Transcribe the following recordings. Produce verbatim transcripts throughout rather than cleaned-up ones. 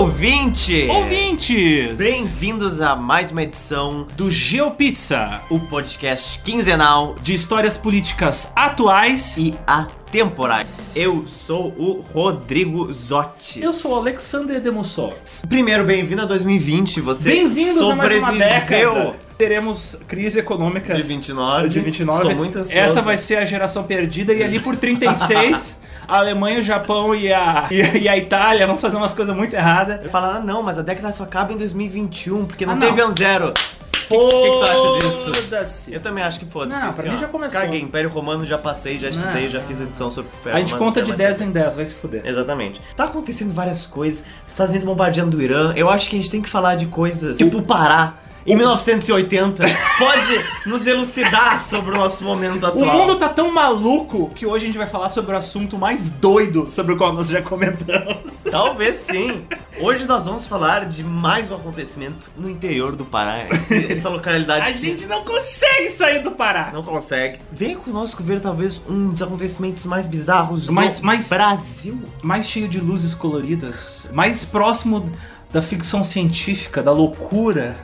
Ouvinte! Ouvintes! Bem-vindos a mais uma edição do GeoPizza, o podcast quinzenal de histórias políticas atuais e atemporais. Eu sou o Rodrigo Zotti. Eu sou o Alexander Demussot. Primeiro, bem-vindo a dois mil e vinte, você Bem-vindos a mais uma década. Teremos crise econômica de vinte e nove. De vinte e nove. Estou muito ansioso. Essa vai ser a geração perdida e ali por trinta e seis... A Alemanha, o Japão e a, e a Itália vão fazer umas coisas muito erradas. Eu falo, ah, não, mas a década só acaba em dois mil e vinte e um, porque não, ah, não. teve ano zero. O que, que tu acha disso? Eu também acho que foda-se. Não, pra mim já começou. Caguei, Império Romano, já passei, já estudei, já fiz edição sobre o Império Romano. A gente conta de dez em dez, vai se fuder. Exatamente. Tá acontecendo várias coisas, Estados Unidos bombardeando o Irã, eu acho que a gente tem que falar de coisas tipo o Pará. Em mil novecentos e oitenta, pode nos elucidar sobre o nosso momento atual. O mundo tá tão maluco que hoje a gente vai falar sobre o assunto mais doido sobre o qual nós já comentamos. Talvez sim. Hoje nós vamos falar de mais um acontecimento no interior do Pará. Essa localidade... A gente não consegue sair do Pará. Não consegue. Vem conosco ver talvez um dos acontecimentos mais bizarros do mais, mais, Brasil. Mais cheio de luzes coloridas. Mais próximo da ficção científica, da loucura.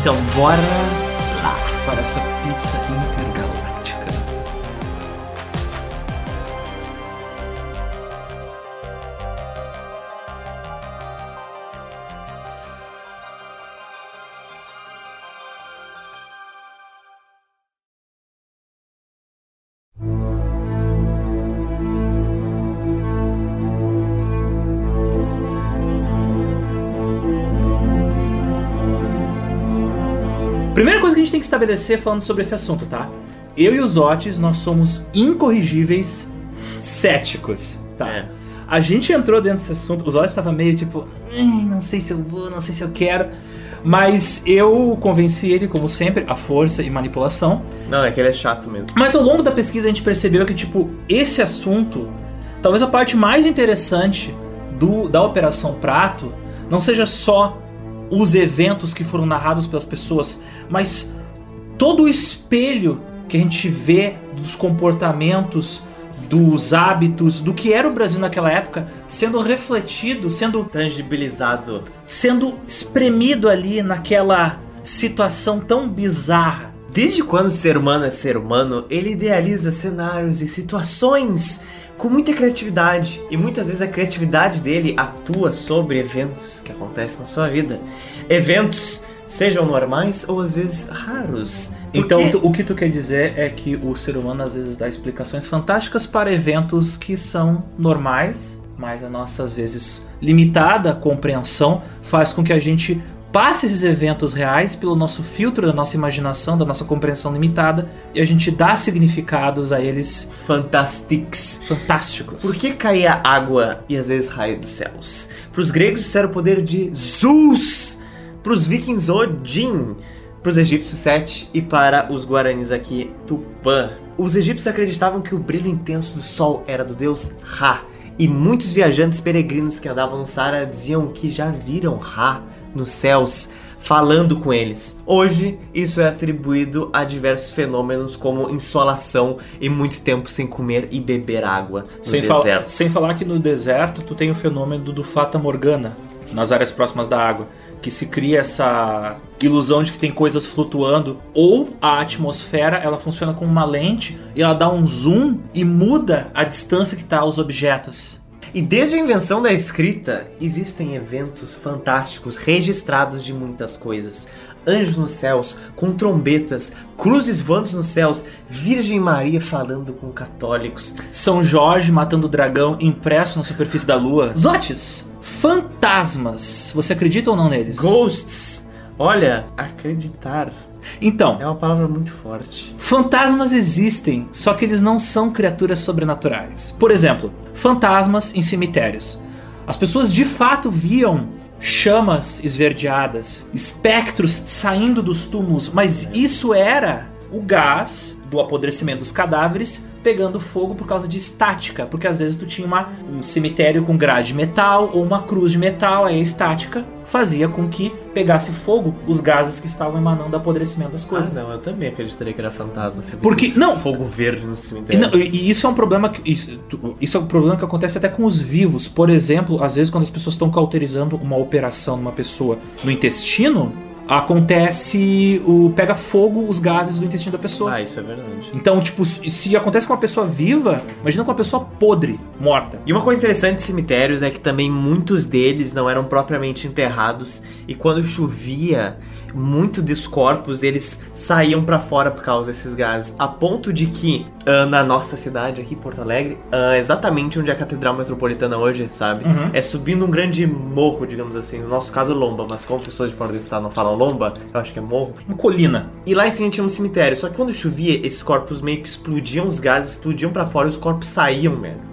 Então bora lá para essa pizza intergaláctica. Primeira coisa que a gente tem que estabelecer falando sobre esse assunto, tá? Eu e os Zotis, nós somos incorrigíveis céticos, tá? É. A gente entrou dentro desse assunto, os Zotis estava meio tipo, não sei se eu vou, não sei se eu quero, mas eu convenci ele, como sempre, a força e manipulação. Não, é que ele é chato mesmo. Mas ao longo da pesquisa a gente percebeu que, tipo, esse assunto, talvez a parte mais interessante do, da Operação Prato, não seja só os eventos que foram narrados pelas pessoas, mas todo o espelho que a gente vê dos comportamentos, dos hábitos, do que era o Brasil naquela época, sendo refletido, sendo tangibilizado, sendo espremido ali naquela situação tão bizarra. Desde quando o ser humano é ser humano, ele idealiza cenários e situações com muita criatividade, e muitas vezes a criatividade dele atua sobre eventos que acontecem na sua vida. Eventos sejam normais ou às vezes raros. Então tu, o que tu quer dizer é que o ser humano às vezes dá explicações fantásticas para eventos que são normais, mas a nossa às vezes limitada compreensão faz com que a gente passe esses eventos reais pelo nosso filtro da nossa imaginação, da nossa compreensão limitada, e a gente dá significados a eles fantásticos. Fantásticos. Por que caía água e às vezes raio dos céus? Para os gregos isso era o poder de Zeus, para os vikings Odin, para os egípcios Set e para os guaranis aqui Tupã. Os egípcios acreditavam que o brilho intenso do sol era do deus Ra, e muitos viajantes peregrinos que andavam no Saara diziam que já viram Ra nos céus, falando com eles. Hoje, isso é atribuído a diversos fenômenos como insolação e muito tempo sem comer e beber água no sem deserto. Fal- sem falar que no deserto tu tem o fenômeno do Fata Morgana, nas áreas próximas da água, que se cria essa ilusão de que tem coisas flutuando, ou a atmosfera ela funciona como uma lente e ela dá um zoom e muda a distância que está aos objetos. E desde a invenção da escrita, existem eventos fantásticos registrados de muitas coisas. Anjos nos céus, com trombetas, cruzes voando nos céus, Virgem Maria falando com católicos, São Jorge matando o dragão impresso na superfície da lua. Zotis, fantasmas, você acredita ou não neles? Ghosts, olha, acreditar... Então, é uma palavra muito forte. Fantasmas existem, só que eles não são criaturas sobrenaturais. Por exemplo, fantasmas em cemitérios. As pessoas de fato viam chamas esverdeadas, espectros saindo dos túmulos, mas isso era o gás do apodrecimento dos cadáveres pegando fogo por causa de estática, porque às vezes tu tinha uma, um cemitério com grade de metal ou uma cruz de metal, aí a estática fazia com que pegasse fogo os gases que estavam emanando do apodrecimento das coisas. Ah, não, eu também acreditaria que era fantasma. Porque, não, fogo verde no cemitério. Não, e isso é um problema que, isso, isso é um problema que acontece até com os vivos. Por exemplo, às vezes quando as pessoas estão cauterizando uma operação numa pessoa no intestino, acontece o pega fogo os gases do intestino da pessoa. Ah, isso é verdade. Então, tipo, se acontece com uma pessoa viva, imagina com uma pessoa podre, morta. E uma coisa interessante de cemitérios é que também muitos deles não eram propriamente enterrados, e quando chovia, muitos dos corpos eles saíam pra fora por causa desses gases, a ponto de que uh, na nossa cidade aqui, Porto Alegre, uh, exatamente onde é a Catedral Metropolitana hoje, sabe? Uhum. É subindo um grande morro, digamos assim, no nosso caso lomba, mas como pessoas de fora do estado não falam lomba, eu acho que é morro, uma colina. E lá em cima tinha um cemitério, só que quando chovia, esses corpos meio que explodiam, os gases explodiam pra fora e os corpos saíam, velho.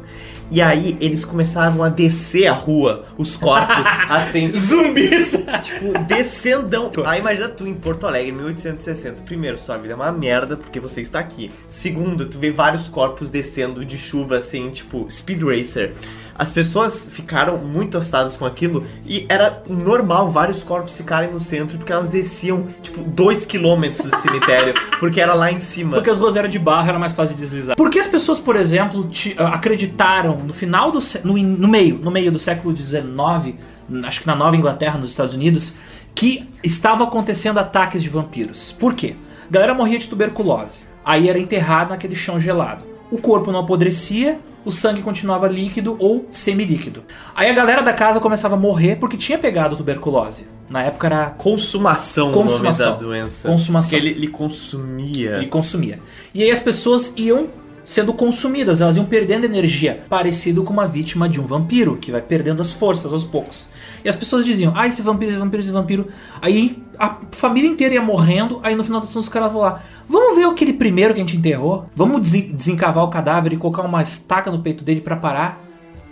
E aí eles começavam a descer a rua, os corpos, assim, zumbis, tipo, descendão. Aí imagina tu em Porto Alegre, mil oitocentos e sessenta. Primeiro, sua vida é uma merda porque você está aqui. Segundo, tu vê vários corpos descendo de chuva, assim, tipo, Speed Racer. As pessoas ficaram muito assustadas com aquilo, e era normal vários corpos ficarem no centro, porque elas desciam, tipo, dois quilômetros do cemitério, porque era lá em cima. Porque as ruas eram de barro, era mais fácil de deslizar. Por que as pessoas, por exemplo, te, uh, acreditaram no final do... No, no meio, no meio do século dezenove, acho que na Nova Inglaterra, nos Estados Unidos, que estavam acontecendo ataques de vampiros? Por quê? A galera morria de tuberculose, aí era enterrado naquele chão gelado. O corpo não apodrecia, o sangue continuava líquido ou semilíquido. Aí a galera da casa começava a morrer porque tinha pegado tuberculose. Na época era consumação, consumação o nome da doença. Consumação. Porque ele, ele consumia. Ele consumia. E aí as pessoas iam sendo consumidas, elas iam perdendo energia, parecido com uma vítima de um vampiro, que vai perdendo as forças aos poucos. E as pessoas diziam, ah, esse vampiro, esse vampiro, esse vampiro. Aí a família inteira ia morrendo, aí no final das contas os caras vão lá, vamos ver aquele primeiro que a gente enterrou? Vamos desencavar o cadáver e colocar uma estaca no peito dele pra parar?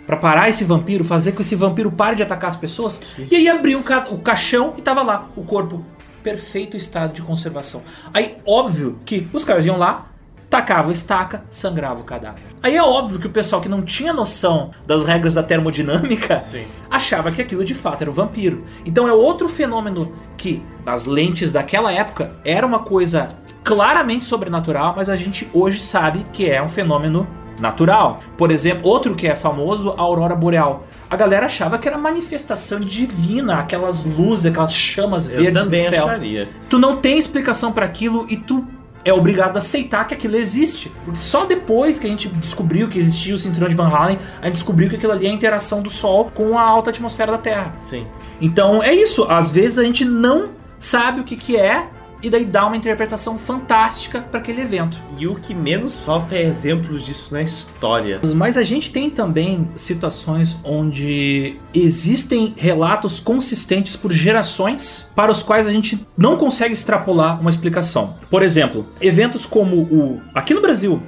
Pra parar esse vampiro, fazer com que esse vampiro pare de atacar as pessoas? E aí abriu o, ca o caixão e tava lá, o corpo, perfeito estado de conservação. Aí, óbvio que os caras iam lá, tacava a estaca, sangrava o cadáver. Aí é óbvio que o pessoal que não tinha noção das regras da termodinâmica, sim, achava que aquilo de fato era um vampiro. Então é outro fenômeno que, nas lentes daquela época, era uma coisa claramente sobrenatural, mas a gente hoje sabe que é um fenômeno natural. Por exemplo, outro que é famoso, a aurora boreal. A galera achava que era manifestação divina, aquelas luzes, aquelas chamas Eu verdes do céu. Eu também acharia. Tu não tem explicação para aquilo e tu é obrigado a aceitar que aquilo existe. Porque só depois que a gente descobriu que existia o cinturão de Van Allen, a gente descobriu que aquilo ali é a interação do Sol com a alta atmosfera da Terra. Sim. Então é isso. Às vezes a gente não sabe o que que é, e daí dá uma interpretação fantástica para aquele evento. E o que menos falta é exemplos disso na história. Mas a gente tem também situações onde existem relatos consistentes por gerações para os quais a gente não consegue extrapolar uma explicação. Por exemplo, eventos como o... aqui no Brasil,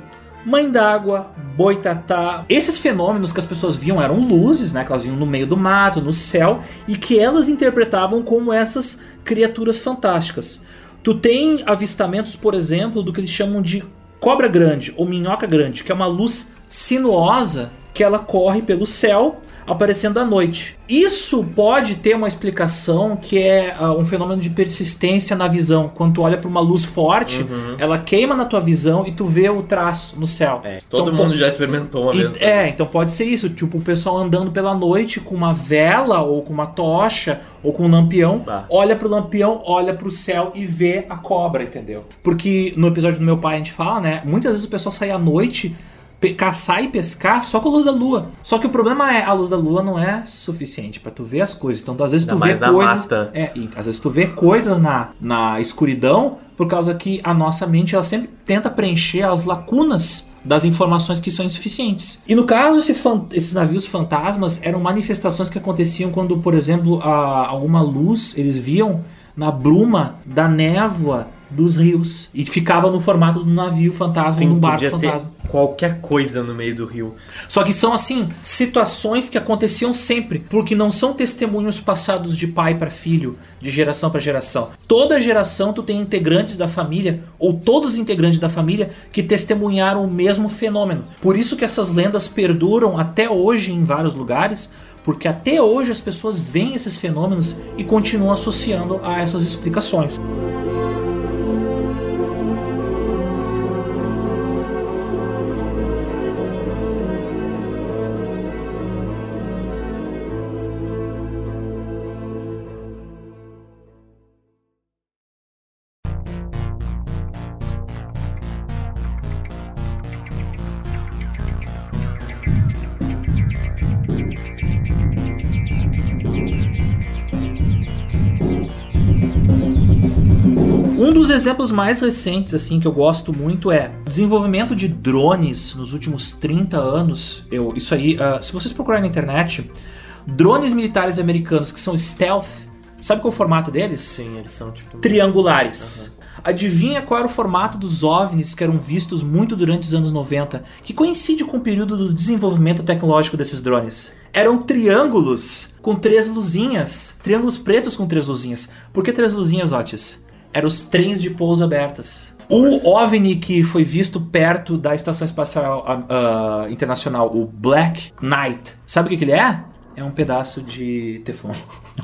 Mãe d'Água, Boitatá. Esses fenômenos que as pessoas viam eram luzes, né? Que elas viam no meio do mato, no céu, e que elas interpretavam como essas criaturas fantásticas. Tu tem avistamentos, por exemplo, do que eles chamam de cobra grande ou minhoca grande, que é uma luz sinuosa que ela corre pelo céu aparecendo à noite. Isso pode ter uma explicação que é uh, um fenômeno de persistência na visão. Quando tu olha para uma luz forte, uhum, ela queima na tua visão e tu vê o traço no céu. É, todo então, mundo pode... já experimentou uma vez. É, então pode ser isso. Tipo, o pessoal andando pela noite com uma vela ou com uma tocha ou com um lampião, tá, olha pro lampião, olha pro céu e vê a cobra, entendeu? Porque no episódio do meu pai a gente fala, né? Muitas vezes o pessoal sai à noite caçar e pescar só com a luz da lua. Só que o problema é, a luz da lua não é suficiente pra tu ver as coisas. Então às vezes tu vê coisas, é, e, às vezes tu vê coisas na, na escuridão, por causa que a nossa mente ela sempre tenta preencher as lacunas das informações que são insuficientes. E no caso, esse fan- esses navios fantasmas eram manifestações que aconteciam quando, por exemplo, a, alguma luz, eles viam na bruma da névoa dos rios. E ficava no formato do navio fantasma, sim, num barco fantasma. Ser qualquer coisa no meio do rio. Só que são, assim, situações que aconteciam sempre, porque não são testemunhos passados de pai para filho, de geração para geração. Toda geração tu tem integrantes da família, ou todos os integrantes da família, que testemunharam o mesmo fenômeno. Por isso que essas lendas perduram até hoje em vários lugares, porque até hoje as pessoas veem esses fenômenos e continuam associando a essas explicações. Um dos exemplos mais recentes, assim, que eu gosto muito é o desenvolvimento de drones nos últimos trinta anos. Eu, isso aí, uh, se vocês procurarem na internet, drones militares americanos que são stealth, sabe qual é o formato deles? Sim, eles são tipo... triangulares. Uhum. Adivinha qual era o formato dos OVNIs que eram vistos muito durante os anos noventa, que coincide com o período do desenvolvimento tecnológico desses drones? Eram triângulos com três luzinhas, triângulos pretos com três luzinhas. Por que três luzinhas, Otis? Eram os trens de pouso abertas. O OVNI que foi visto perto da Estação Espacial uh, uh, Internacional, o Black Knight, sabe o que, que ele é? É um pedaço de teflon.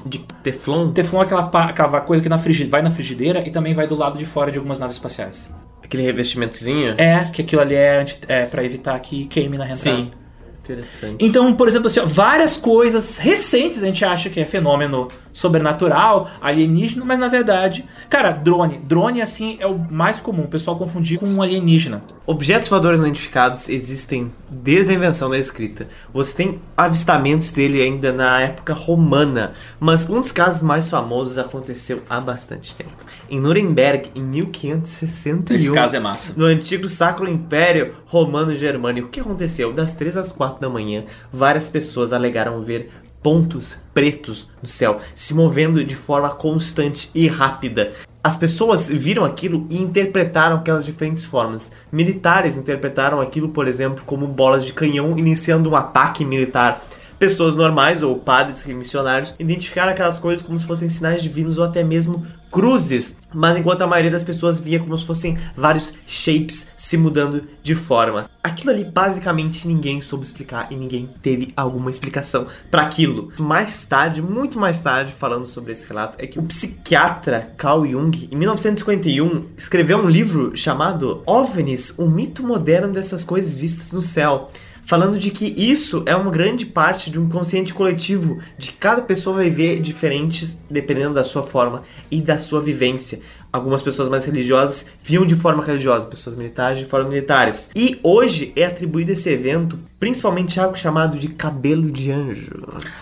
De teflon? Teflon é aquela, aquela coisa que na frigideira, vai na frigideira e também vai do lado de fora de algumas naves espaciais. Aquele revestimentozinho? É, que aquilo ali é, é para evitar que queime na reentrada. Sim, interessante. Então, por exemplo, assim, ó, várias coisas recentes a gente acha que é fenômeno sobrenatural, alienígena, mas na verdade, cara, drone. Drone, assim, é o mais comum, o pessoal confundir com um alienígena. Objetos voadores não identificados existem desde a invenção da escrita. Você tem avistamentos dele ainda na época romana, mas um dos casos mais famosos aconteceu há bastante tempo. Em Nuremberg, em mil quinhentos e sessenta e um, esse caso é massa. No antigo Sacro Império Romano-Germânico, o que aconteceu? Das três às quatro da manhã, várias pessoas alegaram ver pontos pretos no céu, se movendo de forma constante e rápida. As pessoas viram aquilo e interpretaram aquelas diferentes formas. Militares interpretaram aquilo, por exemplo, como bolas de canhão iniciando um ataque militar. Pessoas normais, ou padres e missionários, identificaram aquelas coisas como se fossem sinais divinos ou até mesmo cruzes. Mas enquanto a maioria das pessoas via como se fossem vários shapes se mudando de forma. Aquilo ali basicamente ninguém soube explicar e ninguém teve alguma explicação para aquilo. Mais tarde, muito mais tarde, falando sobre esse relato, é que o psiquiatra Carl Jung, em mil novecentos e cinquenta e um, escreveu um livro chamado OVNIs, um mito moderno dessas coisas vistas no céu. Falando de que isso é uma grande parte de um inconsciente coletivo, de que cada pessoa vai ver diferentes dependendo da sua forma e da sua vivência. Algumas pessoas mais religiosas viam de forma religiosa, pessoas militares de forma militares. E hoje é atribuído esse evento principalmente algo chamado de cabelo de anjo.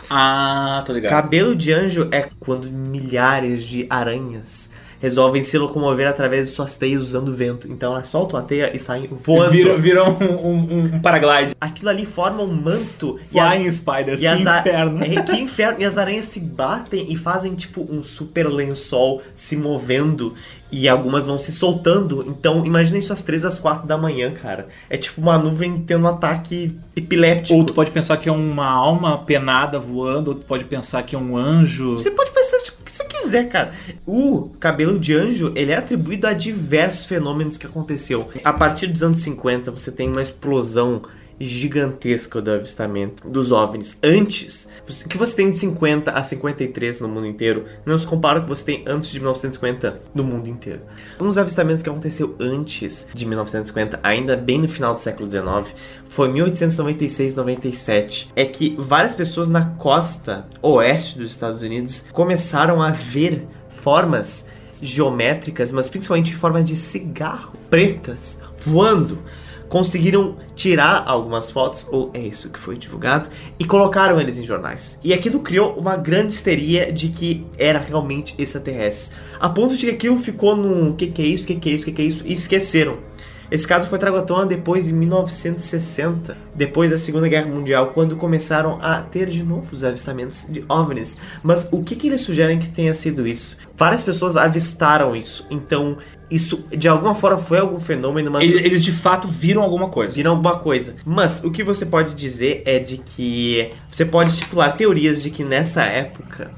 Ah, tô ligado. Cabelo de anjo é quando milhares de aranhas resolvem se locomover através de suas teias usando vento. Então elas soltam a teia e saem voando. Viram, viram um, um, um paraglide. Aquilo ali forma um manto. Flying spiders, que inferno. É, que inferno. E as aranhas se batem e fazem tipo um super lençol se movendo. E algumas vão se soltando. Então imagina isso às três às quatro da manhã, cara. É tipo uma nuvem tendo um ataque epiléptico. Ou tu pode pensar que é uma alma penada voando. Ou tu pode pensar que é um anjo. Você pode pensar tipo, o que você quiser, cara. O cabelo de anjo, ele é atribuído a diversos fenômenos que aconteceu. A partir dos anos cinquenta, você tem uma explosão gigantesca do avistamento dos OVNIs. Antes, o que você tem de cinquenta a cinquenta e três no mundo inteiro não se compara com o que você tem antes de mil novecentos e cinquenta no mundo inteiro. Um dos avistamentos que aconteceu antes de mil novecentos e cinquenta, ainda bem no final do século dezenove, foi mil oitocentos e noventa e seis, noventa e sete. É que várias pessoas na costa oeste dos Estados Unidos começaram a ver formas geométricas, mas principalmente formas de cigarro pretas voando. Conseguiram tirar algumas fotos, ou é isso que foi divulgado, e colocaram eles em jornais. E aquilo criou uma grande histeria de que era realmente extraterrestre. A ponto de que aquilo ficou num que que é isso, que que é isso, que que é isso, e esqueceram. Esse caso foi trago à tona depois de mil novecentos e sessenta, depois da Segunda Guerra Mundial, quando começaram a ter de novo os avistamentos de OVNIs. Mas o que, que eles sugerem que tenha sido isso? Várias pessoas avistaram isso, então isso de alguma forma foi algum fenômeno, mas eles, eles de fato viram alguma coisa. Viram alguma coisa. Mas o que você pode dizer é de que você pode estipular teorias de que nessa época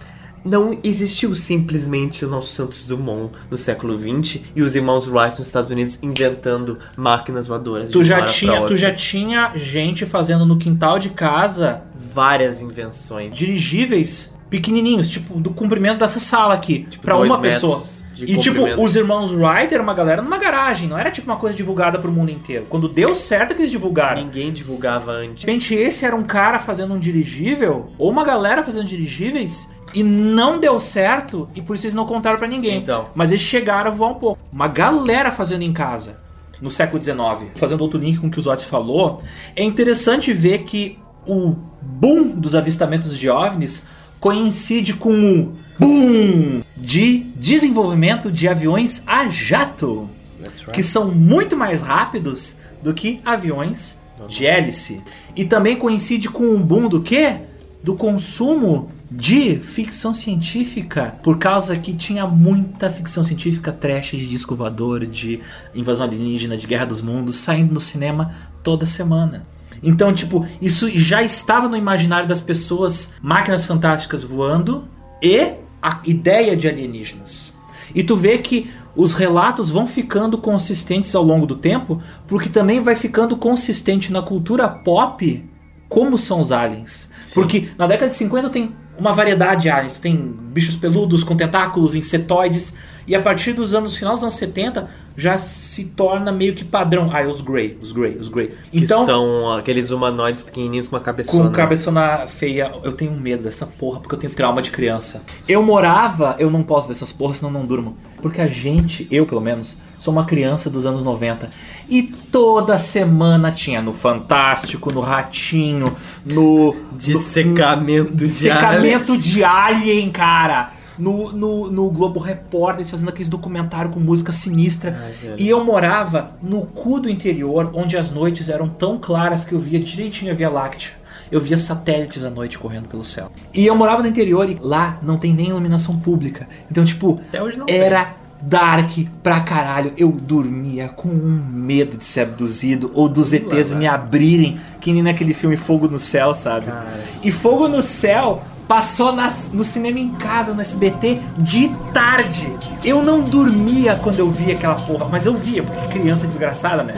não existiu simplesmente o nosso Santos Dumont no século vinte e os irmãos Wright nos Estados Unidos inventando máquinas voadoras. Tu, já tinha, tu já tinha gente fazendo no quintal de casa várias invenções. Dirigíveis pequenininhos, tipo, do comprimento dessa sala aqui, tipo, pra uma pessoa. E tipo, os irmãos Wright era uma galera numa garagem, não era tipo uma coisa divulgada pro mundo inteiro. Quando deu certo que eles divulgaram. Ninguém divulgava antes. De repente esse era um cara fazendo um dirigível, ou uma galera fazendo dirigíveis, e não deu certo, e por isso eles não contaram pra ninguém. Então. Mas eles chegaram a voar um pouco. Uma galera fazendo em casa, no século dezenove. Fazendo outro link com o que o Zotti falou, é interessante ver que o boom dos avistamentos de OVNIs coincide com o boom de desenvolvimento de aviões a jato, right, que são muito mais rápidos do que aviões de hélice. E também coincide com o boom do quê? Do consumo de ficção científica, por causa que tinha muita ficção científica trash de disco voador, de invasão alienígena, de Guerra dos Mundos, saindo no cinema toda semana. Então, tipo, isso já estava no imaginário das pessoas, máquinas fantásticas voando e a ideia de alienígenas. E tu vê que os relatos vão ficando consistentes ao longo do tempo, porque também vai ficando consistente na cultura pop como são os aliens. Sim. Porque na década de cinquenta tem uma variedade de aliens, tem bichos peludos com tentáculos, insetoides, e a partir dos anos, final dos anos setenta, já se torna meio que padrão. Ah, os Grey, os Grey, os Grey. Então, que são aqueles humanoides pequenininhos com uma cabeçona. Com cabeçona feia. Eu tenho medo dessa porra, porque eu tenho trauma de criança. Eu morava... Eu não posso ver essas porras, senão não durmo. Porque a gente, eu pelo menos, sou uma criança dos anos noventa. E toda semana tinha no Fantástico, no Ratinho, no... Dissecamento no, de Dissecamento alien. de alien, cara. No, no, no Globo Repórter, fazendo aqueles documentários com música sinistra. Ai, e eu morava no cu do interior, onde as noites eram tão claras que eu via direitinho a Via Láctea. Eu via satélites à noite correndo pelo céu. E eu morava no interior e lá não tem nem iluminação pública. Então, tipo, até hoje não era tem. dark pra caralho. Eu dormia com um medo de ser abduzido ou dos E Tês lá, me abrirem, que nem naquele filme Fogo no Céu, sabe? Cara. E Fogo no Céu passou nas, no cinema em casa, no S B T, de tarde. Eu não dormia quando eu via aquela porra, mas eu via, porque criança é desgraçada, né?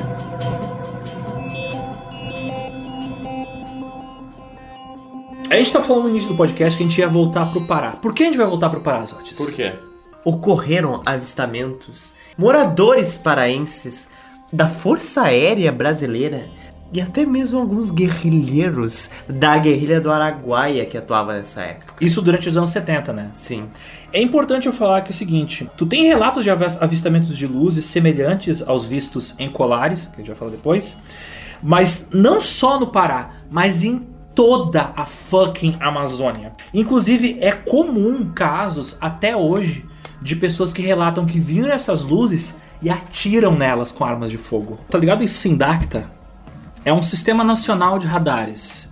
A gente tá falando no início do podcast que a gente ia voltar pro Pará. Por que a gente vai voltar pro Pará, Zotis? Por quê? Ocorreram avistamentos. Moradores paraenses da Força Aérea Brasileira e até mesmo alguns guerrilheiros da Guerrilha do Araguaia que atuava nessa época. Isso durante os anos setenta, né? Sim. É importante eu falar que é o seguinte, tu tem relatos de avistamentos de luzes semelhantes aos vistos em Colares, que a gente vai falar depois, mas não só no Pará, mas em toda a fucking Amazônia. Inclusive é comum casos, até hoje, de pessoas que relatam que viram essas luzes e atiram nelas com armas de fogo. Tá ligado isso, Sindacta? É um sistema nacional de radares.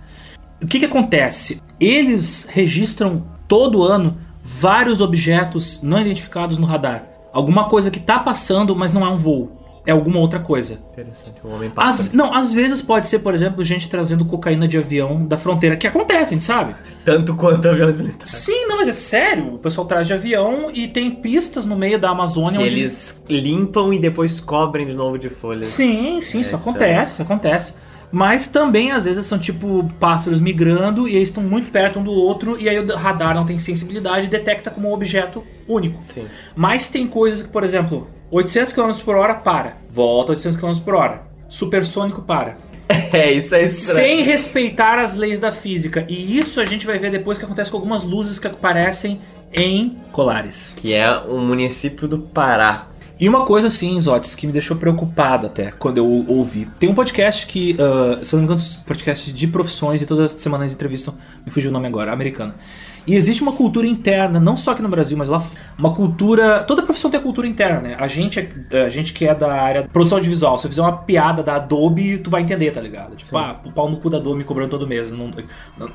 O que que acontece? Eles registram todo ano vários objetos não identificados no radar. Alguma coisa que tá passando, mas não é um voo. É alguma outra coisa. Interessante, o homem passa. As, não, às vezes pode ser, por exemplo, gente trazendo cocaína de avião da fronteira, que acontece, a gente sabe. Tanto quanto aviões militares. Sim, não, mas é sério. O pessoal traz de avião e tem pistas no meio da Amazônia que onde eles limpam e depois cobrem de novo de folhas. Sim, sim, é, isso acontece, isso acontece. Mas também, às vezes, são tipo pássaros migrando e eles estão muito perto um do outro e aí o radar não tem sensibilidade e detecta como um objeto único. Sim. Mas tem coisas que, por exemplo, oitocentos quilômetros por hora para, volta oitocentos quilômetros por hora, supersônico para. É, isso é estranho. Sem respeitar as leis da física. E isso a gente vai ver depois que acontece com algumas luzes que aparecem em Colares, que é um município do Pará. E uma coisa assim, Zotis, que me deixou preocupado até quando eu ouvi. Tem um podcast que, uh, se eu não me engano, podcast de profissões, e todas as semanas entrevistam, me fugiu o nome agora, americano. E existe uma cultura interna, não só aqui no Brasil, mas lá, uma cultura... Toda profissão tem cultura interna, né? A gente, a gente que é da área de produção audiovisual, se eu fizer uma piada da Adobe, tu vai entender, tá ligado? Tipo, sim. Ah, o pau no cu da Adobe me cobrando todo mês. Não,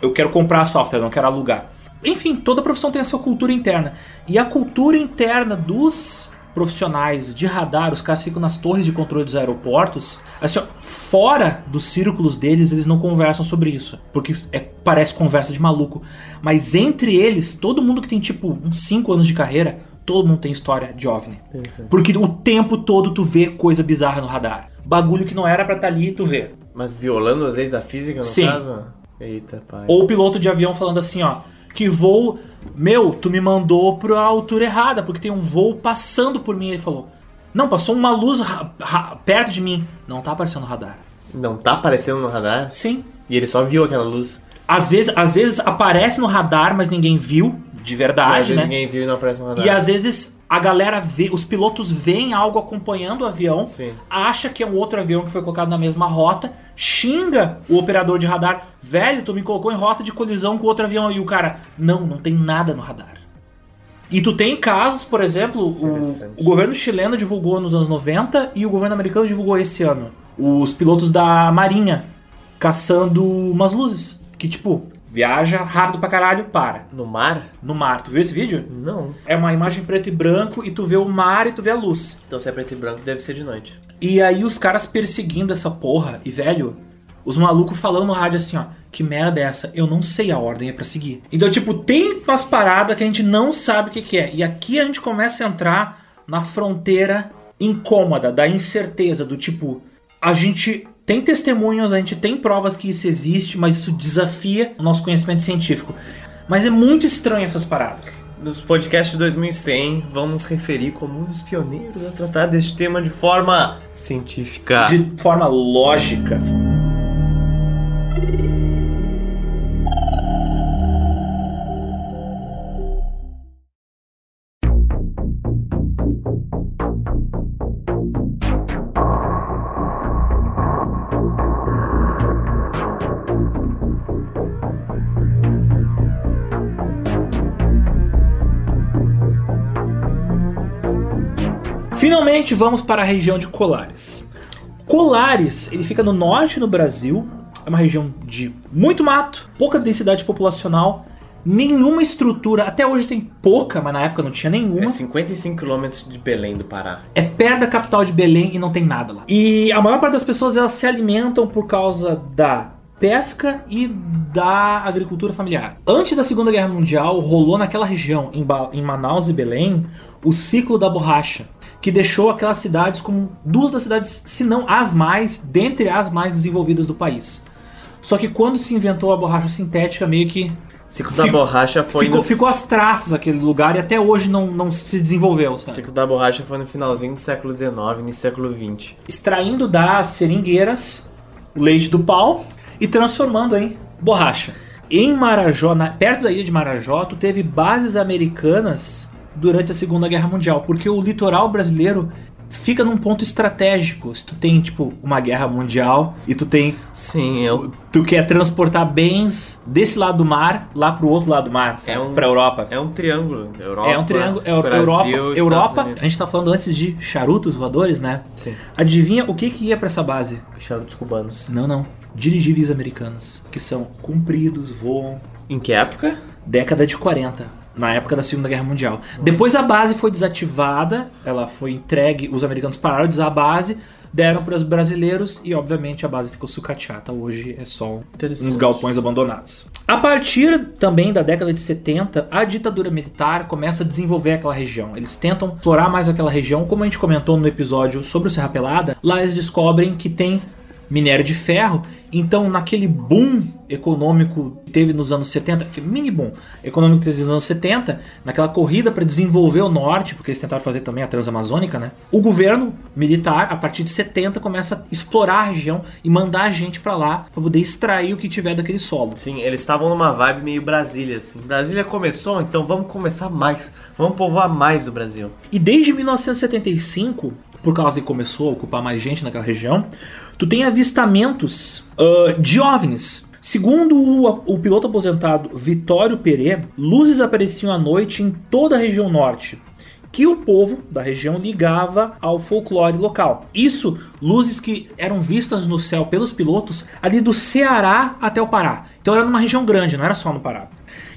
eu quero comprar software, não quero alugar. Enfim, toda profissão tem a sua cultura interna. E a cultura interna dos... profissionais de radar, os caras ficam nas torres de controle dos aeroportos, assim, ó, fora dos círculos deles, eles não conversam sobre isso, porque é, parece conversa de maluco, mas entre eles, todo mundo que tem tipo uns cinco anos de carreira, todo mundo tem história de OVNI, perfeito. Porque o tempo todo tu vê coisa bizarra no radar, bagulho que não era pra estar tá ali, tu vê. Mas violando as leis da física, no sim. caso? Eita, pai. Ou o piloto de avião falando assim, ó, que voo... Meu, tu me mandou pra altura errada, porque tem um voo passando por mim. Ele falou, não, passou uma luz ra- ra- perto de mim. Não tá aparecendo no radar. Não tá aparecendo no radar? Sim. E ele só viu aquela luz? Às vezes, às vezes aparece no radar, mas ninguém viu, de verdade, e às né? vezes ninguém viu e não aparece no radar. E às vezes a galera vê, os pilotos veem algo acompanhando o avião, sim. acha que é um outro avião que foi colocado na mesma rota, xinga o operador de radar, velho, tu me colocou em rota de colisão com outro avião, e o cara, não, não tem nada no radar. E tu tem casos, por exemplo, o, o governo chileno divulgou nos anos noventa e o governo americano divulgou esse ano, os pilotos da Marinha caçando umas luzes, que tipo... Viaja rápido pra caralho, para. No mar? No mar. Tu viu esse vídeo? Não. É uma imagem preto e branco e tu vê o mar e tu vê a luz. Então se é preto e branco deve ser de noite. E aí os caras perseguindo essa porra. E velho, os malucos falando no rádio assim, ó. Que merda é essa? Eu não sei, a ordem é pra seguir. Então tipo, tem umas paradas que a gente não sabe o que que é. E aqui a gente começa a entrar na fronteira incômoda, da incerteza, do tipo... A gente... Tem testemunhos, a gente tem provas que isso existe, mas isso desafia o nosso conhecimento científico. Mas é muito estranho essas paradas. Nos podcasts de dois mil e cem, vão nos referir como um dos pioneiros a tratar deste tema de forma científica. De forma lógica. Finalmente vamos para a região de Colares. Colares, ele fica no norte do Brasil, é uma região de muito mato, pouca densidade populacional, nenhuma estrutura, até hoje tem pouca, mas na época não tinha nenhuma. É cinquenta e cinco quilômetros de Belém do Pará. É perto da capital de Belém e não tem nada lá. E a maior parte das pessoas, elas se alimentam por causa da pesca e da agricultura familiar. Antes da Segunda Guerra Mundial, rolou naquela região, em, ba- em Manaus e Belém, o ciclo da borracha, que deixou aquelas cidades como duas das cidades, se não as mais, dentre as mais desenvolvidas do país. Só que quando se inventou a borracha sintética, meio que... Ciclo da borracha foi... Ficou, no... ficou as traças daquele lugar e até hoje não, não se desenvolveu. Sabe? O ciclo da borracha foi no finalzinho do século dezenove, no século vinte. Extraindo das seringueiras o leite do pau e transformando em borracha. Em Marajó, na, perto da ilha de Marajó, tu teve bases americanas... durante a Segunda Guerra Mundial, porque o litoral brasileiro fica num ponto estratégico. Se tu tem, tipo, uma guerra mundial e tu tem... Sim, eu... Tu quer transportar bens desse lado do mar lá pro outro lado do mar, sabe? É um, pra Europa. É um triângulo. Europa, é um triângulo. É Brasil, Europa, Europa. A gente tá falando antes de charutos voadores, né? Sim. Adivinha o que que ia pra essa base? Charutos cubanos. Não, não. Dirigíveis americanos, que são compridos, voam... Em que época? Década de quarenta. Na época da Segunda Guerra Mundial. Depois a base foi desativada, ela foi entregue, os americanos pararam de usar a base, deram para os brasileiros e, obviamente, a base ficou sucateada. Hoje é só uns galpões abandonados. A partir também da década de setenta, a ditadura militar começa a desenvolver aquela região. Eles tentam explorar mais aquela região. Como a gente comentou no episódio sobre o Serra Pelada, lá eles descobrem que tem minério de ferro Então, naquele boom econômico que teve nos anos setenta, mini boom econômico que teve nos anos setenta, naquela corrida para desenvolver o norte, porque eles tentaram fazer também a Transamazônica, né? O governo militar, a partir de setenta, começa a explorar a região e mandar a gente para lá para poder extrair o que tiver daquele solo. Sim, eles estavam numa vibe meio Brasília, assim. Brasília começou, então vamos começar mais, vamos povoar mais o Brasil. E desde mil novecentos e setenta e cinco, por causa que começou a ocupar mais gente naquela região, tu tem avistamentos uh, de OVNIs. Segundo o, o piloto aposentado Vitório Perê, luzes apareciam à noite em toda a região norte, que o povo da região ligava ao folclore local. Isso, luzes que eram vistas no céu pelos pilotos ali do Ceará até o Pará. Então era numa região grande, não era só no Pará.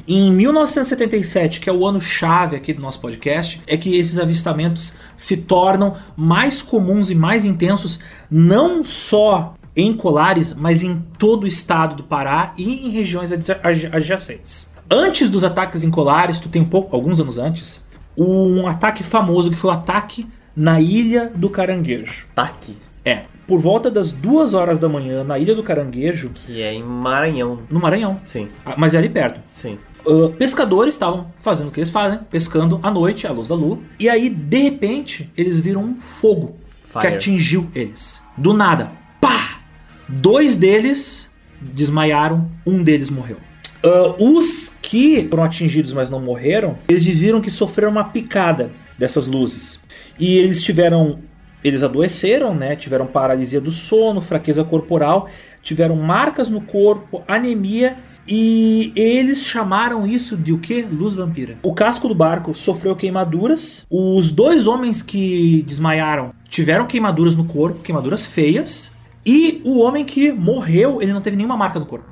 Em mil novecentos e setenta e sete, que é o ano chave aqui do nosso podcast, é que esses avistamentos se tornam mais comuns e mais intensos, não só em Colares, mas em todo o estado do Pará e em regiões adjacentes. Antes dos ataques em Colares, tu tem um pouco, alguns anos antes, um ataque famoso que foi o ataque na Ilha do Caranguejo. Ataque? É. Por volta das duas horas da manhã, na Ilha do Caranguejo... Que é em Maranhão. No Maranhão. Sim. Mas é ali perto. Sim. Uh, pescadores estavam fazendo o que eles fazem, pescando à noite, à luz da lua. E aí, de repente, eles viram um fogo Fire. que atingiu eles. Do nada. Pá! Dois deles desmaiaram, um deles morreu. Uh, os que foram atingidos, mas não morreram, eles diziam que sofreram uma picada dessas luzes. E eles tiveram... Eles adoeceram, né? Tiveram paralisia do sono, fraqueza corporal, tiveram marcas no corpo, anemia, e eles chamaram isso de o quê? Luz vampira. O casco do barco sofreu queimaduras, os dois homens que desmaiaram tiveram queimaduras no corpo, queimaduras feias, e o homem que morreu, ele não teve nenhuma marca no corpo.